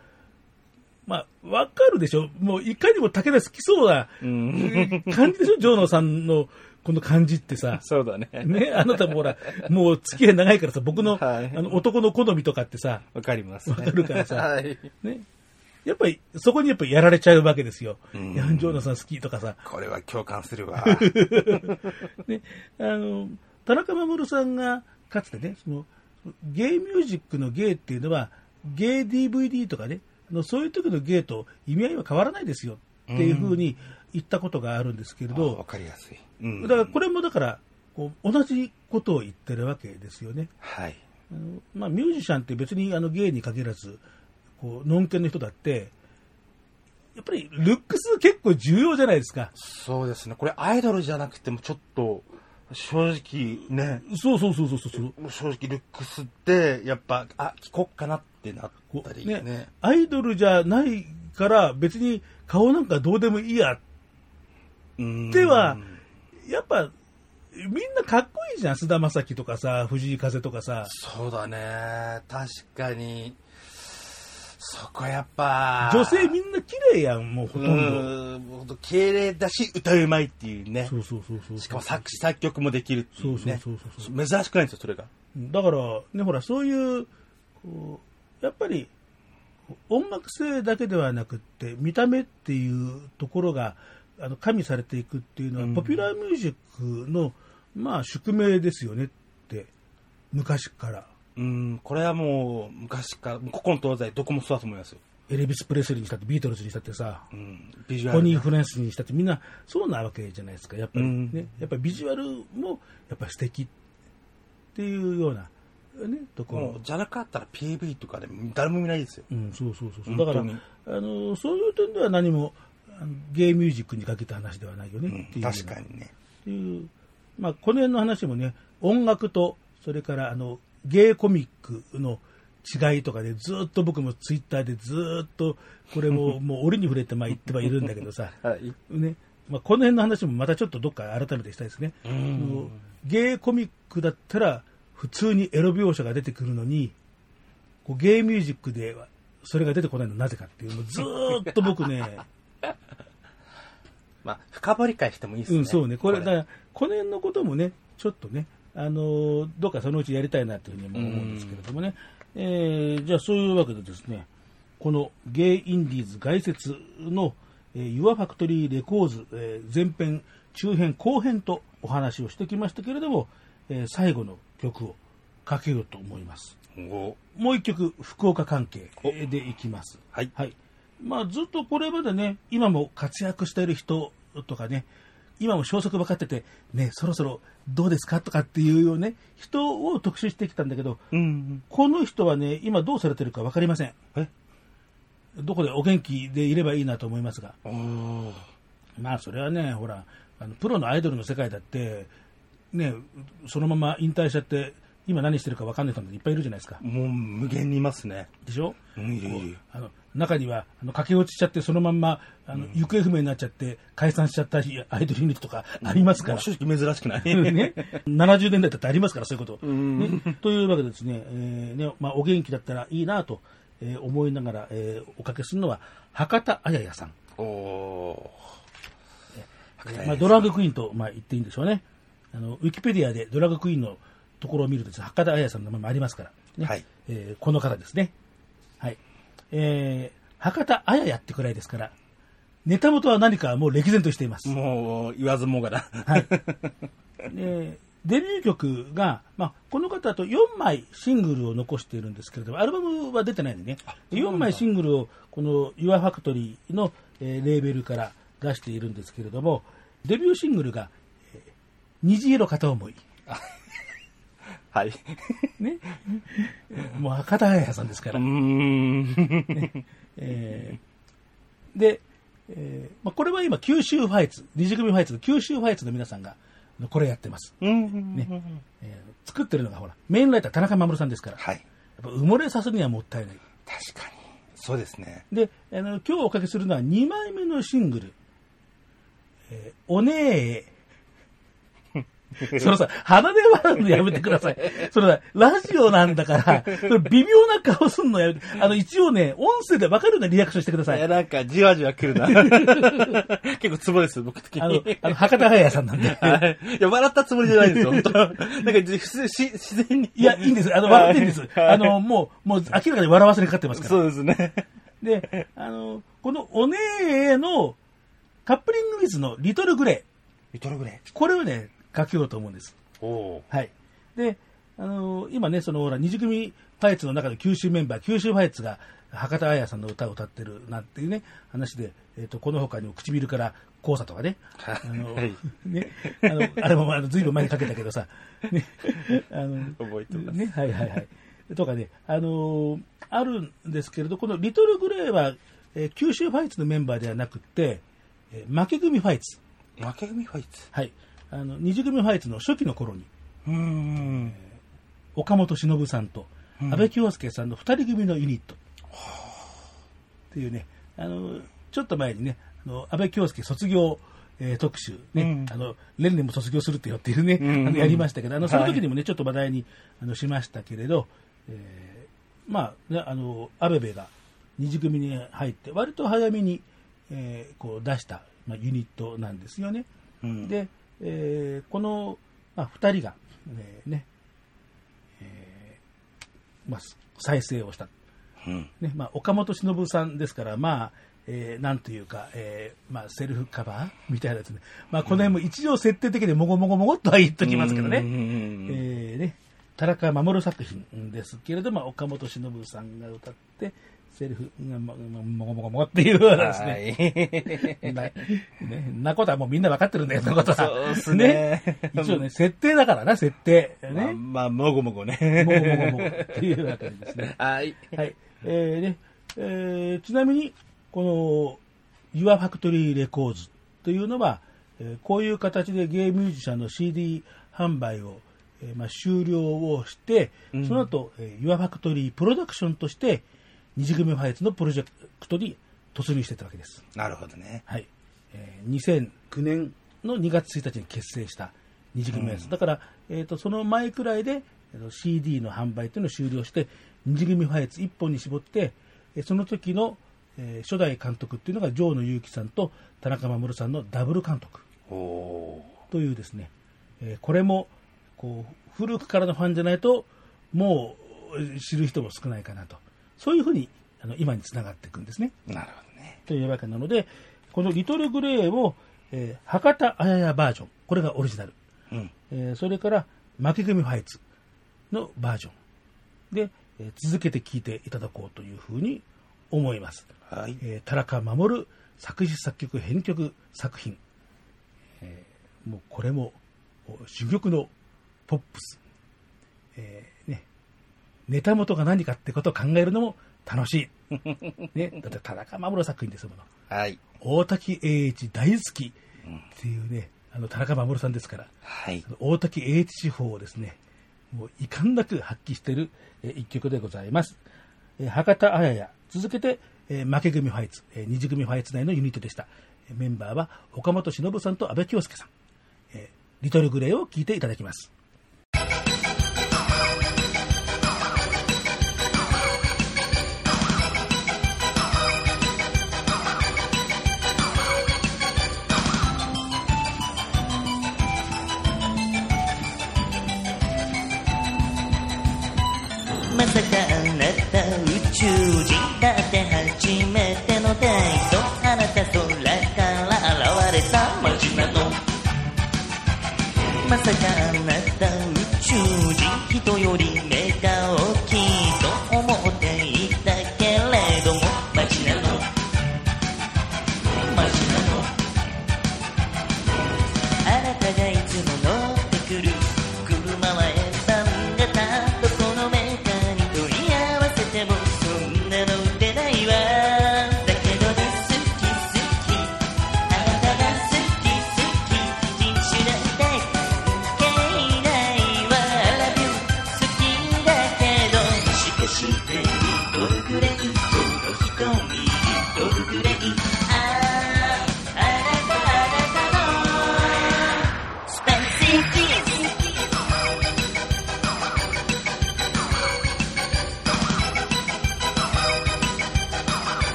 まあ、わかるでしょ。もういかにも武田好きそうな感じでしょ、城野さんのこの感じってさ。そうだ ね。あなたもほらもう付き合い長いからさ、僕 の,、はい、男の好みとかってさ、わかりますね。わかるからさ、はいね、やっぱりそこにやっぱやられちゃうわけですよ。ヤンジョーナさん好きとかさ。これは共感するわ。ね、田中守さんがかつてね、そのゲイミュージックのゲイっていうのはゲイ DVD とかね、そういう時のゲイと意味合いは変わらないですよっていうふうに言ったことがあるんですけれど、わかりやすい。だからこれもだからこう同じことを言ってるわけですよね。はい。まあミュージシャンって別にゲイに限らず、こうノンケの人だってやっぱりルックス結構重要じゃないですか。そうですね。これアイドルじゃなくてもちょっと正直ね。そう。正直ルックスってやっぱ聞こっかなってなったりね。アイドルじゃないから別に顔なんかどうでもいいやってはやっぱみんなかっこいいじゃん。菅田将暉とかさ、藤井風とかさ。そうだね、確かにそこやっぱ女性みんな綺麗やん、もうほとんど。ほんと綺麗だし歌うまいっていうね。そう。しかも作詞作曲もできるっていうね。そう。珍しくないんですよそれが。だからね、ほらそういうこうやっぱり音楽性だけではなくって見た目っていうところが加味されていくっていうのは、ポピュラーミュージックのまあ宿命ですよねって昔から。これはもう昔からここの東西どこもそうだと思いますよ。エルビス・プレスリーにしたってビートルズにしたってさ、ビジュアルポニー・フレンスにしたってみんなそうなわけじゃないですか。やっぱりね、やっぱビジュアルもやっぱ素敵っていうようなねところ。もうじゃなかったら PV とかで誰も見ないですよ。そう。だからそういう点では何もゲイミュージックにかけた話ではないよねっていう、確かにね。っていうまあこの辺の話もね、音楽とそれからゲイコミックの違いとかで、ずっと僕もツイッターでずっとこれももう折に触れて言ってはいるんだけどさ、はいね、まあ、この辺の話もまたちょっとどっか改めてしたいですね。ゲイコミックだったら普通にエロ描写が出てくるのに、こうゲイミュージックではそれが出てこないのなぜかっていうのをずっと僕ねまあ深掘り返してもいいですね。そうね、これだからこの辺のこともねちょっとねどうかそのうちやりたいなというふうに思うんですけれどもね、じゃあそういうわけでですね、このゲイインディーズ概説の、Your Factory Records、前編中編後編とお話をしてきましたけれども、最後の曲をかけようと思います。もう一曲福岡関係でいきます。はい、まあ、ずっとこれまでね、今も活躍している人とかね、今も消息分かってて、ね、そろそろどうですかとかっていうようね、人を特集してきたんだけど、この人はね、今どうされてるか分かりません。どこでお元気でいればいいなと思いますが、まあそれはね、ほらプロのアイドルの世界だって、ね、そのまま引退しちゃって今何してるか分かんない人もいっぱいいるじゃないですか。もう無限にいますね。でしょ、中には駆け落ちちゃってそのまんま行方不明になっちゃって解散しちゃったアイドルユニットとかありますから、正直珍しくないね、70年代だってありますから、そういうこと、ね、というわけでですね、まあ、お元気だったらいいなと思いながら、おかけするのは博多あややさん。まあ、ドラッグクイーンと、まあ、言っていいんでしょうね。ウィキペディアでドラッグクイーンのところを見ると、博多あやさんの名前もありますから、ね。この方ですね。博多あややってくらいですから、ネタ元は何かもう歴然としています。もう言わずもがな。デビュー曲が、まあ、この方と4枚シングルを残しているんですけれども、アルバムは出てないんでね。4枚シングルをこの Your Factory の、レーベルから出しているんですけれども、デビューシングルが、虹色片思い。ね、もう博多あややさんですから。で、まあ、これは今九州ファイツ、二次組ファイツの九州ファイツの皆さんがこれやってます。作ってるのがほらメインライター田中守さんですから。やっぱ埋もれさせるにはもったいない。確かに。そうですね。で、今日おかけするのは2枚目のシングル、おねえ。そのさ、鼻で笑うのやめてください。それだ、ラジオなんだから、それ微妙な顔すんのやめて、一応ね、音声でわかるようなリアクションしてください。いや、なんか、じわじわ来るな。結構ツボです、僕的に。博多あややさんなんで。いや、笑ったつもりじゃないんですよ、本当。なんか、自然に。いや、いいんです。笑っていいんです。もう、明らかに笑わせにかかってますから。そうですね。で、このおねえの、カップリングウィズのリトルグレー。これはね、かけようと思うんです。で、今ね、そのほら二次組ファイツの中の九州メンバー、九州ファイツが博多あやさんの歌を歌ってるなんていうね話で、この他にも唇から交差とかね、あれもずいぶん前にかけたけどさ、ね、覚えてますね、とかね、あるんですけれど、このリトルグレーは、九州ファイツのメンバーではなくて、負け組ファイツ。二次組ファイツの初期の頃に、岡本忍さんと安倍京介さんの2人組のユニット、っていうね、ちょっと前にね、安倍京介卒業、特集ね、レンレンも卒業するってよっていうね、やりましたけど、その時にもね、はい、ちょっと話題にしましたけれど、まあ、ね、安倍部が二次組に入って割と早めに、こう出した、まあ、ユニットなんですよね。で、この、まあ、2人が、まあ、再生をした、ね、まあ、岡本忍さんですから、まあ、なんというか、まあ、セルフカバーみたいなやつね、まあ、この辺も一応設定的でもごもごもごっとは言っときますけどね、ね、田中守作品ですけれども、岡本忍さんが歌ってセルフがもごもごもっていうようなですね、なことはもうみんな分かってるんだよ、そのことは。そうですね。一応ね、設定だからな、設定。ね、まあ、もごもごね。もごもごもっていうあたりですね。はい。はい。ね、ちなみに、この Your Factory Records というのは、こういう形でゲイミュージシャンの CD 販売を、まあ、終了をして、その後、Your Factory Production として、二次組ファイツのプロジェクトに突入していたわけです。なるほどね。はい。2009年の2月1日に結成した二次組ファイツ、だから、その前くらいで CD の販売というのを終了して、二次組ファイツ1本に絞って、その時の、初代監督っていうのが城野裕樹さんと田中守さんのダブル監督というですね、これもこう古くからのファンじゃないともう知る人も少ないかなと、そういうふうに今につながっていくんですね。なるほどね。というわけなので、このリトルグレーを、博多あややバージョン、これがオリジナル、それから負け組ファイツのバージョンで、続けて聴いていただこうというふうに思います。はい。田中守作詞作曲編曲作品、もうこれも珠玉のポップス、ね、ネタ元が何かってことを考えるのも楽しい。ね、だって田中守作品ですもの。はい。大滝栄一大好きっていうね、田中守さんですから、はい、大滝栄一手法をですね、もう遺憾なく発揮している、一曲でございます。博多あやや、続けて、負け組ファイツ、二次組ファイツ内のユニットでした。メンバーは岡本忍さんと安倍京介さん。リトルグレーを聴いていただきます。まさかあなた宇宙人だって初めてのデート、あなた空から現れたマジなの、まさかあなた宇宙人、人より目が大きいと思っていたけれども、マジなのマジなの、あなたがいつも乗ってくる車は選んでたとこの目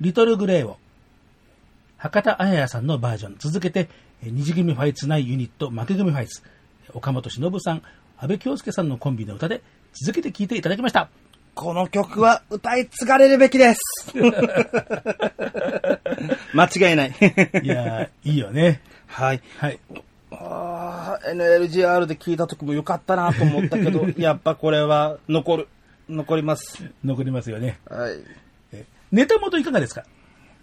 リトルグレーを博多あややさんのバージョン、続けて二次組ファイツ内ユニット負け組ファイツ、岡本忍さん安部恭介さんのコンビの歌で続けて聴いていただきました。この曲は歌い継がれるべきです間違いないいやいいよね。はい、はい、あ NLGR で聴いた時も良かったなと思ったけどやっぱこれは残りますよね。はい。ネタ元いかがですか？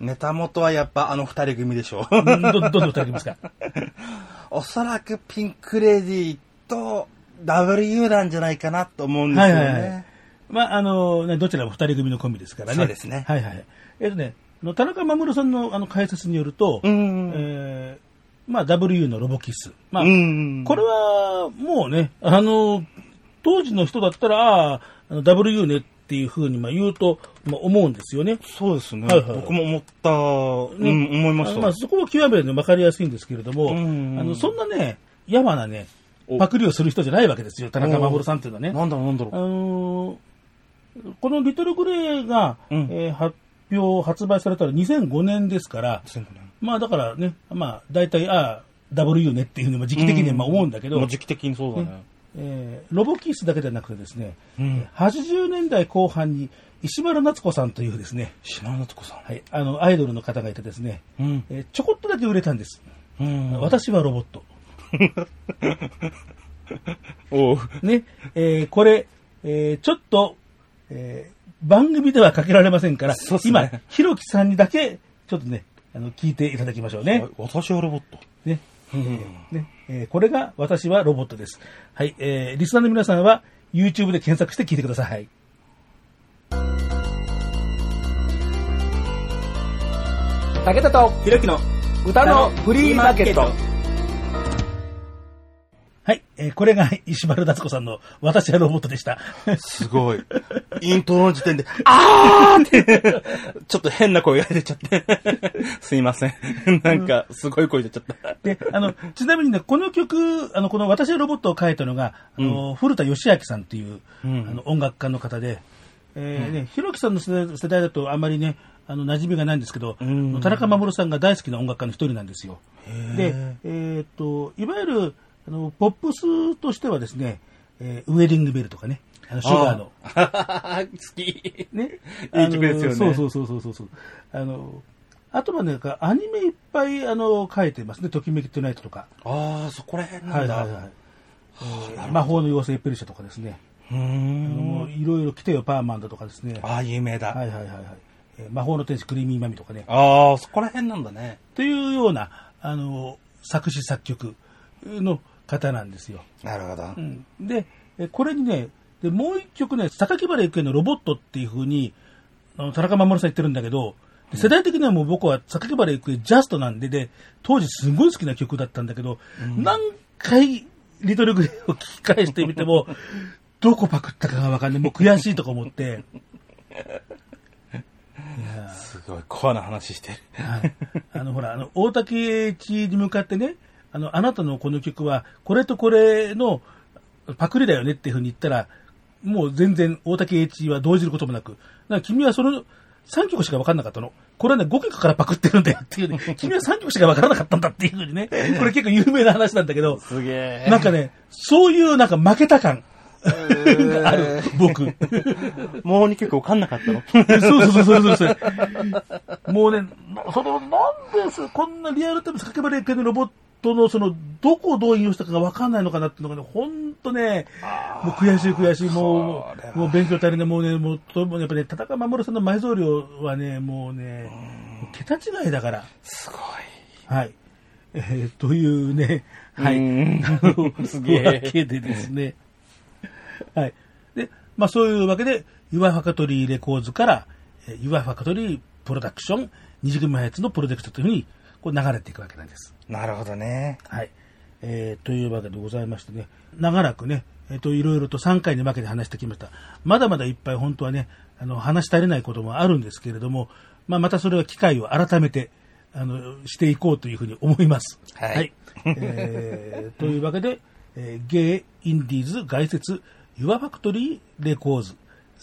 ネタ元はやっぱあの二人組でしょうどの二人組ですか？おそらくピンクレディーと W なんじゃないかなと思うんですよね。はいはいはい。まあどちらも二人組のコンビですからね。そうですね。はいはい。ね、田中守さんの解説によると、まあ W のロボキス、まあこれはもうね、当時の人だったら W ねっていう風に言うと思うんですよね。そうですね。はいはい、僕も思った、ね、思いました。まあそこは極めて分かりやすいんですけれども、そんなね野蛮なねパクリをする人じゃないわけですよ、田中守さんっていうのはね。なんだろう。このリトルグレーが、発売されたら2005年ですから、まあだからね、まあ大体W ねっていうのも時期的には思うんだけど、時期的にそうだね。ロボキスだけでなくてですね、80年代後半に石丸夏子さんというですね、はい、アイドルの方がいてですね、ちょこっとだけ売れたんです。私はロボット。おうね、これ、ちょっと、番組ではかけられませんから、ね、今ひろきさんにだけちょっとね聞いていただきましょうね。私はロボットね、これが私はロボットです。はい、リスナーの皆さんは YouTube で検索して聞いてください。武田とひろきの歌のフリーマーケット。はい、これが石丸夏子さんの私はロボットでした。すごい。イントロの時点で、あーって、ちょっと変な声が出ちゃって。すいません。なんか、すごい声出ちゃった。で、ちなみにね、この曲、この私はロボットを書いたのが、古田義明さんっていう、音楽家の方で、ひろきさんの世代だとあんまりね、馴染みがないんですけど、田中守さんが大好きな音楽家の一人なんですよ。で、いわゆる、ポップスとしてはですね、ウェディングベルとかね、シュガーの。好き。ね。いい曲ですよね。そう。あとはね、アニメいっぱい、書いてますね。ときめきトゥナイトとか。ああ、そこら辺なんだ。はい。魔法の妖精ペルシャとかですね。いろいろ来てよ、パーマンだとかですね。ああ、有名だ。はい。魔法の天使クリーミーマミとかね。ああ、そこら辺なんだね。というような、作詞作曲の、方なんですよ。なるほど。で、これにね、でもう一曲ね、榊原郁恵のロボットっていう風に田中守さん言ってるんだけど、世代的にはもう僕は榊原郁恵ジャストなんでで、当時すごい好きな曲だったんだけど、何回リトルグレーを聞き返してみてもどこパクったかが分かんない。もう悔しいとか思って。いやすごいコアな話してる。はい、ほら大竹一に向かってね。あなたのこの曲は、これとこれのパクリだよねっていう風に言ったら、もう全然大竹栄一は動じることもなく、君はその3曲しか分かんなかったの。これはね、5曲からパクってるんだよっていうね、君は3曲しか分からなかったんだっていう風にね、これ結構有名な話なんだけど、すげえ。なんかね、そういうなんか負けた感。ある僕もう2曲分かんなかったのそうもうね、それをなんですこんなリアルタイム叫ばれてるロボットのどこをどう引用したかが分かんないのかなっていうのがね、ほんとね、もう悔しい、もう勉強足りない、もうやっぱね、田中守さんの埋蔵量はね、もうね、桁違いだから。すごい。はい。というね、はい。すげえ。わけでですね。はい。で、まあそういうわけで、Your Factory Records から、Your Factory Production、二次組ファイツのプロジェクトというふうに、こう流れていくわけなんです。なるほどね。はい。というわけでございましてね、長らくね、いろいろと3回に分けて話してきました。まだまだいっぱい本当はね、話し足りないこともあるんですけれども、まあまたそれは機会を改めて、していこうというふうに思います。はい。というわけで、ゲイ・インディーズ外説Your Factory Records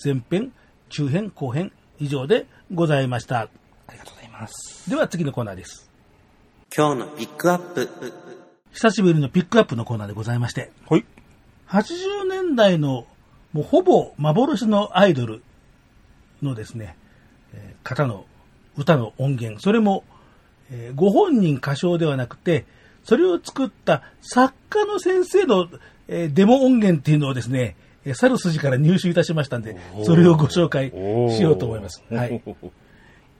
前編中編後編以上でございました。ありがとうございます。では次のコーナーです。今日のピックアップ。久しぶりのピックアップのコーナーでございまして。はい。80年代のもうほぼ幻のアイドルのですね、方の歌の音源、それも、ご本人歌唱ではなくて、それを作った作家の先生の、デモ音源っていうのをですね、サルスジから入手いたしましたんで、それをご紹介しようと思います。はい。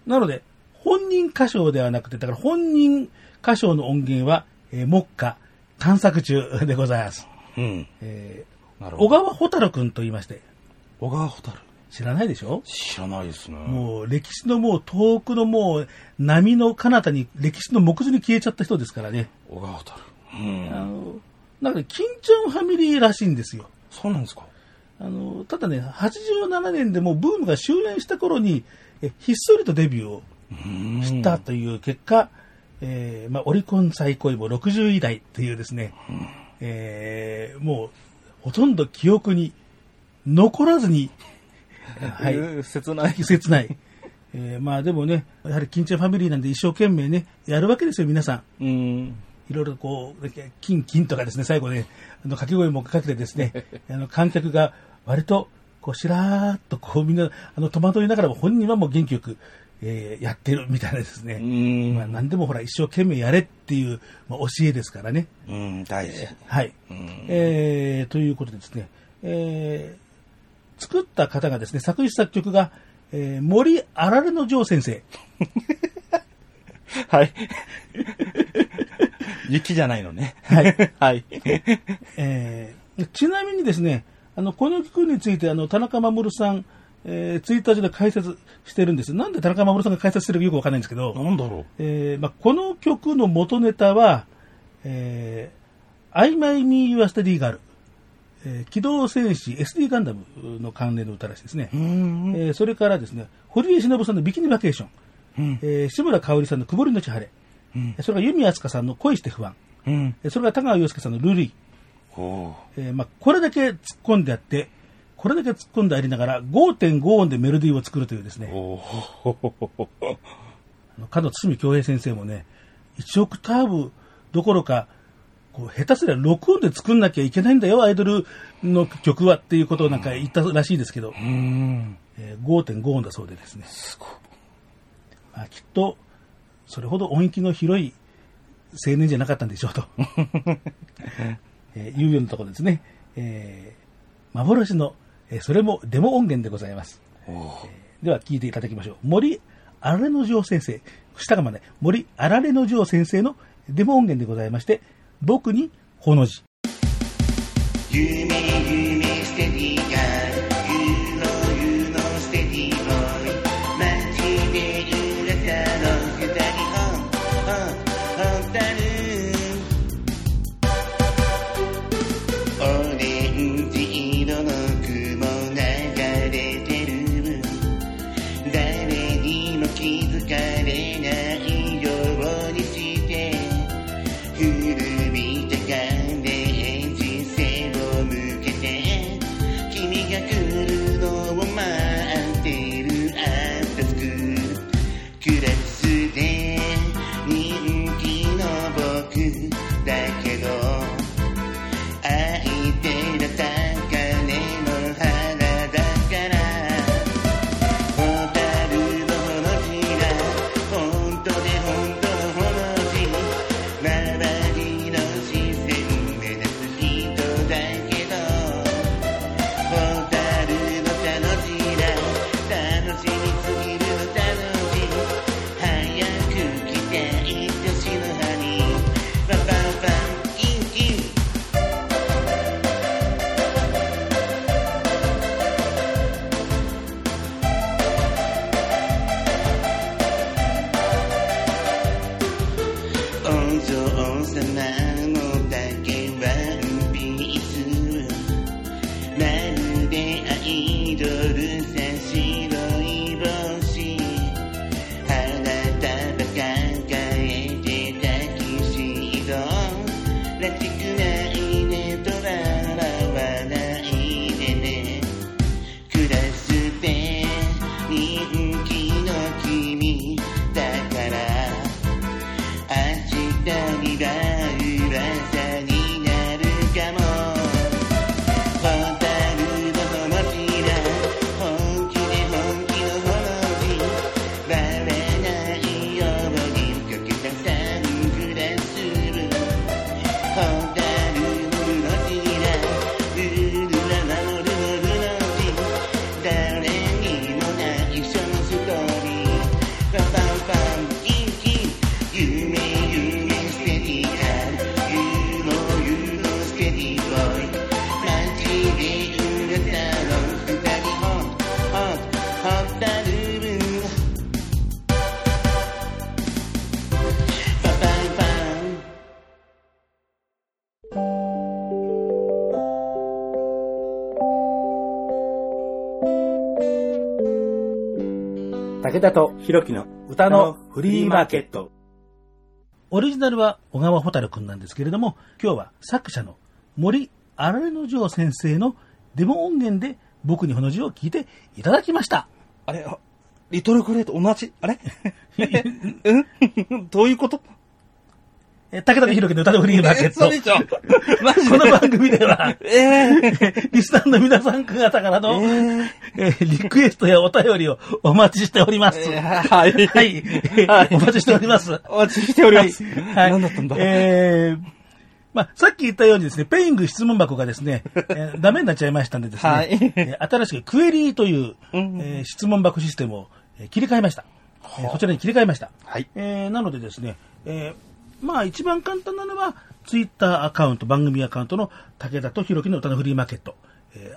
なので、本人歌唱ではなくて、だから本人歌唱の音源は、目下探索中でございます。うん。小川ホタルくんと言いまして。小川ホタル知らないでしょ？知らないですね。もう歴史のもう遠くのもう波の彼方に歴史の木図に消えちゃった人ですからね。小川ホタル。うん。なんか金ちゃんファミリーらしいんですよ。そうなんですか。ただね、87年でもうブームが終焉した頃にひっそりとデビューをしたという結果、まあ、オリコン最高位も60位台というですね、もうほとんど記憶に残らずに、はい、切ない切ない、まあでもね、やはり金ちゃんファミリーなんで一生懸命ねやるわけですよ皆さん。いろいろこう金金とかですね、最後ね掛け声もかけてですね観客が割とこうしらーっとこうみんな戸惑いながらも本人はもう元気よく、やってるみたいなですね。まあ、何でもほら一生懸命やれっていう、まあ、教えですからね。大事。はい。ということでですね、作った方がですね、作詞作曲が、森あられの城先生。はい。雪じゃないのね。はいはい。ちなみにですね、この曲について田中守さん、ツイッター上で解説してるんです。なんで田中守さんが解説してるかよくわかんないんですけど。なんだろう。まあ、この曲の元ネタは、I My Me You Are Steady Girl、機動戦士 SD ガンダムの関連の歌らしいですね。それからですね、堀江忍さんのビキニバケーション、志村香織さんのくぼりのちはれ、それから弓安香さんの恋して不安、それから田川陽介さんのルリー、まあ、これだけ突っ込んであって、これだけ突っ込んでありながら 5.5 音でメロディーを作るというですね。加藤堤恭平先生もね、1オクターブどころかこう下手すりゃ6音で作んなきゃいけないんだよアイドルの曲はっていうことをなんか言ったらしいですけど、5.5 音だそうでですね。すごい。まあ、きっとそれほど音域の広い青年じゃなかったんでしょうというようなところですね。幻のそれもデモ音源でございます。では聞いていただきましょう。森あられの城先生、下がまね、森あられの城先生のデモ音源でございまして、僕にほの字。武田とひろきの歌のフリーマーケット。オリジナルは小川蛍くんなんですけれども、今日は作者の森荒野城先生のデモ音源で僕にほの字を聞いていただきました。あれ、リトルグレート同じあれどういうこと？武田とひろきの歌のフリーマーケット。そうでしょ。この番組では、リスナーの皆さん方からの、リクエストやお便りをお待ちしております。はい、はい。お待ちしております。お待ちしております。はい。何だったんだ。まあ、さっき言ったようにですね、ペイング質問箱がですね、ダメになっちゃいましたんでですね、はい、新しくクエリーという、質問箱システムを切り替えました。そちらに切り替えました。はい。なのでですね、まあ一番簡単なのはツイッターアカウント、番組アカウントの武田とひろきの歌のフリーマーケット、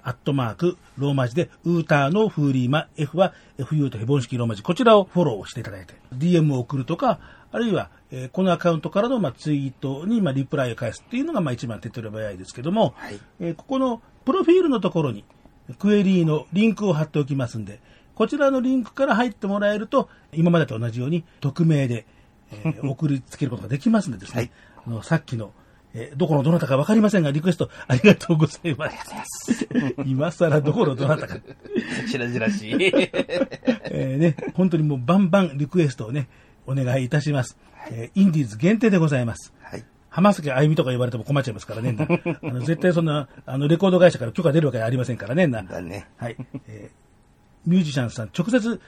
@ローマ字で歌のフリーマ、F は FU とヘボン式ローマ字、こちらをフォローしていただいて DM を送るとか、あるいは、このアカウントからの、ツイートに、リプライを返すっていうのが、一番手っ取り早いですけども、はい、ここのプロフィールのところにクエリーのリンクを貼っておきますんで、こちらのリンクから入ってもらえると今までと同じように匿名で送りつけることができますのでですね、はい、さっきの、どなたか分かりませんがリクエストありがとうございます。今更どなたかしらじらしいね、本当にもうバンバンリクエストをねお願いいたします、はい。インディーズ限定でございます、はい、浜崎あゆみとか言われても困っちゃいますからね絶対そんなレコード会社から許可出るわけありませんからね、だね、はい。ミュージシャンさん直接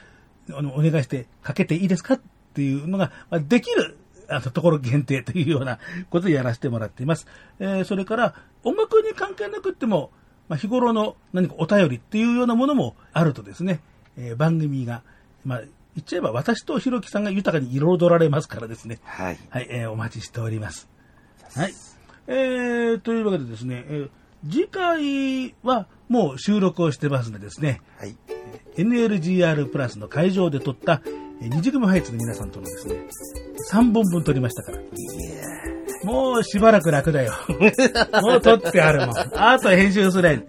お願いしてかけていいですかっていうのが、できるところ限定というようなことをやらせてもらっています。それから音楽に関係なくっても、日頃の何かお便りっていうようなものもあるとですね、番組が、言っちゃえば私とひろきさんが豊かに彩られますからですね。はい。はい、お待ちしております。はい。というわけでですね、次回はもう収録をしてますのでですね、はい、NLGR プラスの会場で撮った二次組ハイツの皆さんとのですね、3本分撮りましたから。もうしばらく楽だよ。もう撮ってあるもん。あと編集すれん。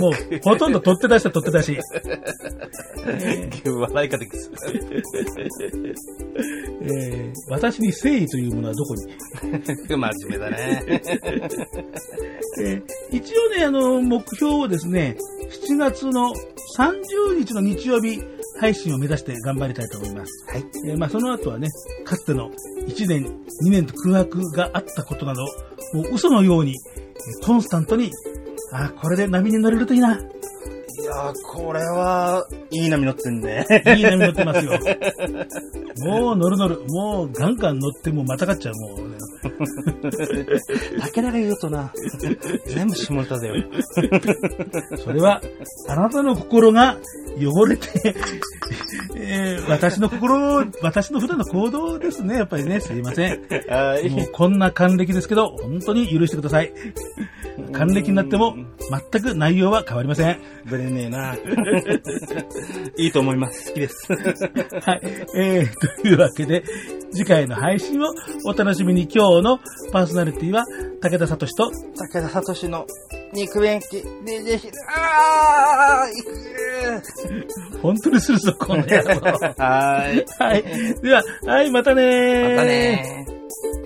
もうほとんど撮って出した撮って出し。笑い方です、私に誠意というものはどこに真面目だね、一応ね、目標をですね、7月の30日の日曜日配信を目指して頑張りたいと思います。はい。その後はね、かつての1年、2年と空白があったことなど、もう嘘のように、コンスタントに、これで波に乗れるといいな。いやー、これは、いい波乗ってんね。いい波乗ってますよ。もう乗る。もうガンガン乗って、もうまたがっちゃう、もう、ね。武田が言うとな、全部下ネタだよ。それは、あなたの心が汚れて、私の普段の行動ですね、やっぱりね、すいません。もうこんな還暦ですけど、本当に許してください。還暦になっても、全く内容は変わりません。ぶれねえな。いいと思います。好きです。はい。というわけで、次回の配信をお楽しみに。今日のパーソナリティは、武田聡と、武田聡の肉弁器、DJひろ、本当にするぞ、この野郎。はい。はい。では、はい、またねー。またねー。